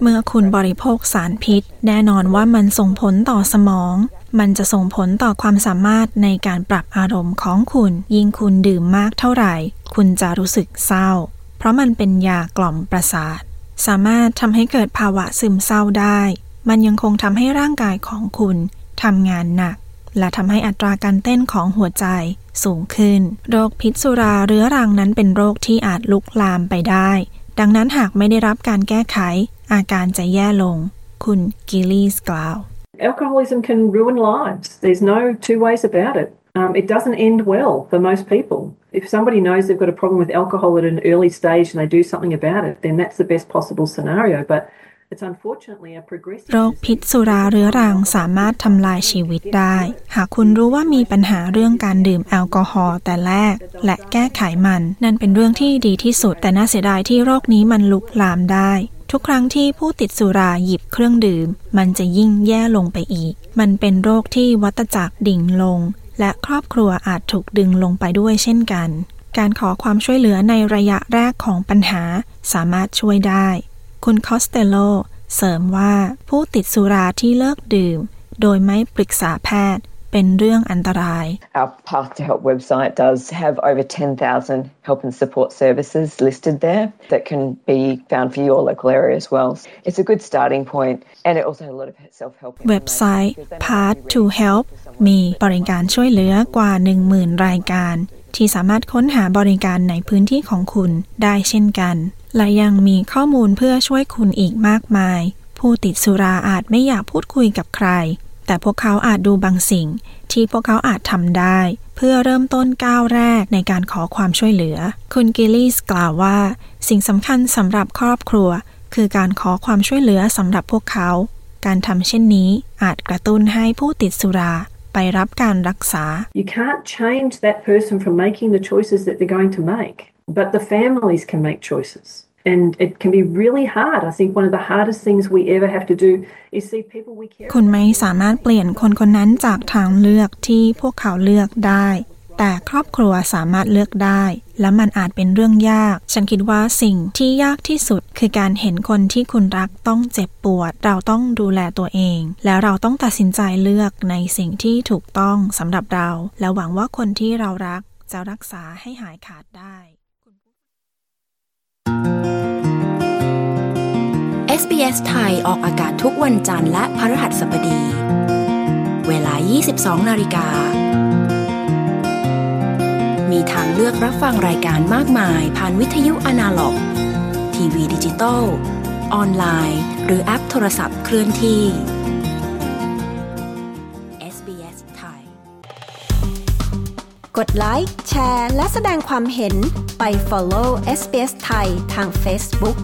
เมื่อคุณบริโภคสารพิษแน่นอนว่ามันส่งผลต่อสมองมันจะส่งผลต่อความสามารถในการปรับอารมณ์ของคุณยิ่งคุณดื่มมากเท่าไหร่คุณจะรู้สึกเศร้าเพราะมันเป็นยากล่อมประสาทสามารถทำให้เกิดภาวะซึมเศร้าได้มันยังคงทำให้ร่างกายของคุณทำงานหนักและทำให้อัตราการเต้นของหัวใจสูงขึ้นโรคพิษสุราเรื้อรังนั้นเป็นโรคที่อาจลุกลามไปได้ดังนั้นหากไม่ได้รับการแก้ไขอาการจะแย่ลงคุณกิลลีสกล่าว Alcoholism can ruin lives. There's no two ways about it.Um, it doesn't end well for most people. If somebody knows they've got a problem with alcohol at an early stage and they do something about it, then that's the best possible scenario. But โรคพิษสุราเรื้อรังสามารถทำลายชีวิตได้หากคุณรู้ว่ามีปัญหาเรื่องการดื่มแอลกอฮอล์แต่แรกและแก้ไขมันนั่นเป็นเรื่องที่ดีที่สุดแต่น่าเสียดายที่โรคนี้มันลุกลามได้ทุกครั้งที่ผู้ติดสุราหยิบเครื่องดื่มมันจะยิ่งแย่ลงไปอีกมันเป็นโรคที่วัฏจักรดิ่งลงและครอบครัวอาจถูกดึงลงไปด้วยเช่นกันการขอความช่วยเหลือในระยะแรกของปัญหาสามารถช่วยได้คุณคอสเตโลเสริมว่าผู้ติดสุราที่เลิกดื่มโดยไม่ปรึกษาแพทย์เป็นเรื่องอันตราย Our Path to Help website does have over ten thousand help and support services listed there that can be found for your local area as well. It's a good starting point and it also has a lot of self-help. เว็บไซต์ Path to Help มีบริการช่วยเหลือกว่า หนึ่งหมื่น รายการที่สามารถค้นหาบริการในพื้นที่ของคุณได้เช่นกันและยังมีข้อมูลเพื่อช่วยคุณอีกมากมายผู้ติดสุราอาจไม่อยากพูดคุยกับใครแต่พวกเขาอาจดูบางสิ่งที่พวกเขาอาจทำได้เพื่อเริ่มต้นก้าวแรกในการขอความช่วยเหลือคุณกิลลี่ส์กล่าวว่าสิ่งสำคัญสำหรับครอบครัวคือการขอความช่วยเหลือสำหรับพวกเขาการทำเช่นนี้อาจกระตุ้นให้ผู้ติดสุราไปรับการรักษา You can't change that person from making the choices that they're going to make, but the families can make choices. And it can be really hard. I think one of the hardest things we ever have to do is see people we care. คุณไม่สามารถเปลี่ยนคนคนนั้นจากทางเลือกที่พวกเขาเลือกได้แต่ครอบครัวสามารถเลือกได้และมันอาจเป็นเรื่องยากฉันคิดว่าสิ่งที่ยากที่สุดคือการเห็นคนที่คุณรักต้องเจ็บปวดเราต้องดูแลตัวเองและเราต้องตัดสินใจเลือกในสิ่งที่ถูกต้องสำหรับเราและหวังว่าคนที่เรารักจะรักษาให้หายขาดได้ เอส บี เอส Thai ออกอากาศทุกวันจันทร์และพฤหัสบดีเวลา ยี่สิบสอง นาฬิกามีทางเลือกรับฟังรายการมากมายผ่านวิทยุอนาล็อกทีวีดิจิตอลออนไลน์หรือแอปโทรศัพท์เคลื่อนที่ เอส บี เอส Thai กดไลค์แชร์และแสดงความเห็นไป follow เอส บี เอส Thai ทาง Facebook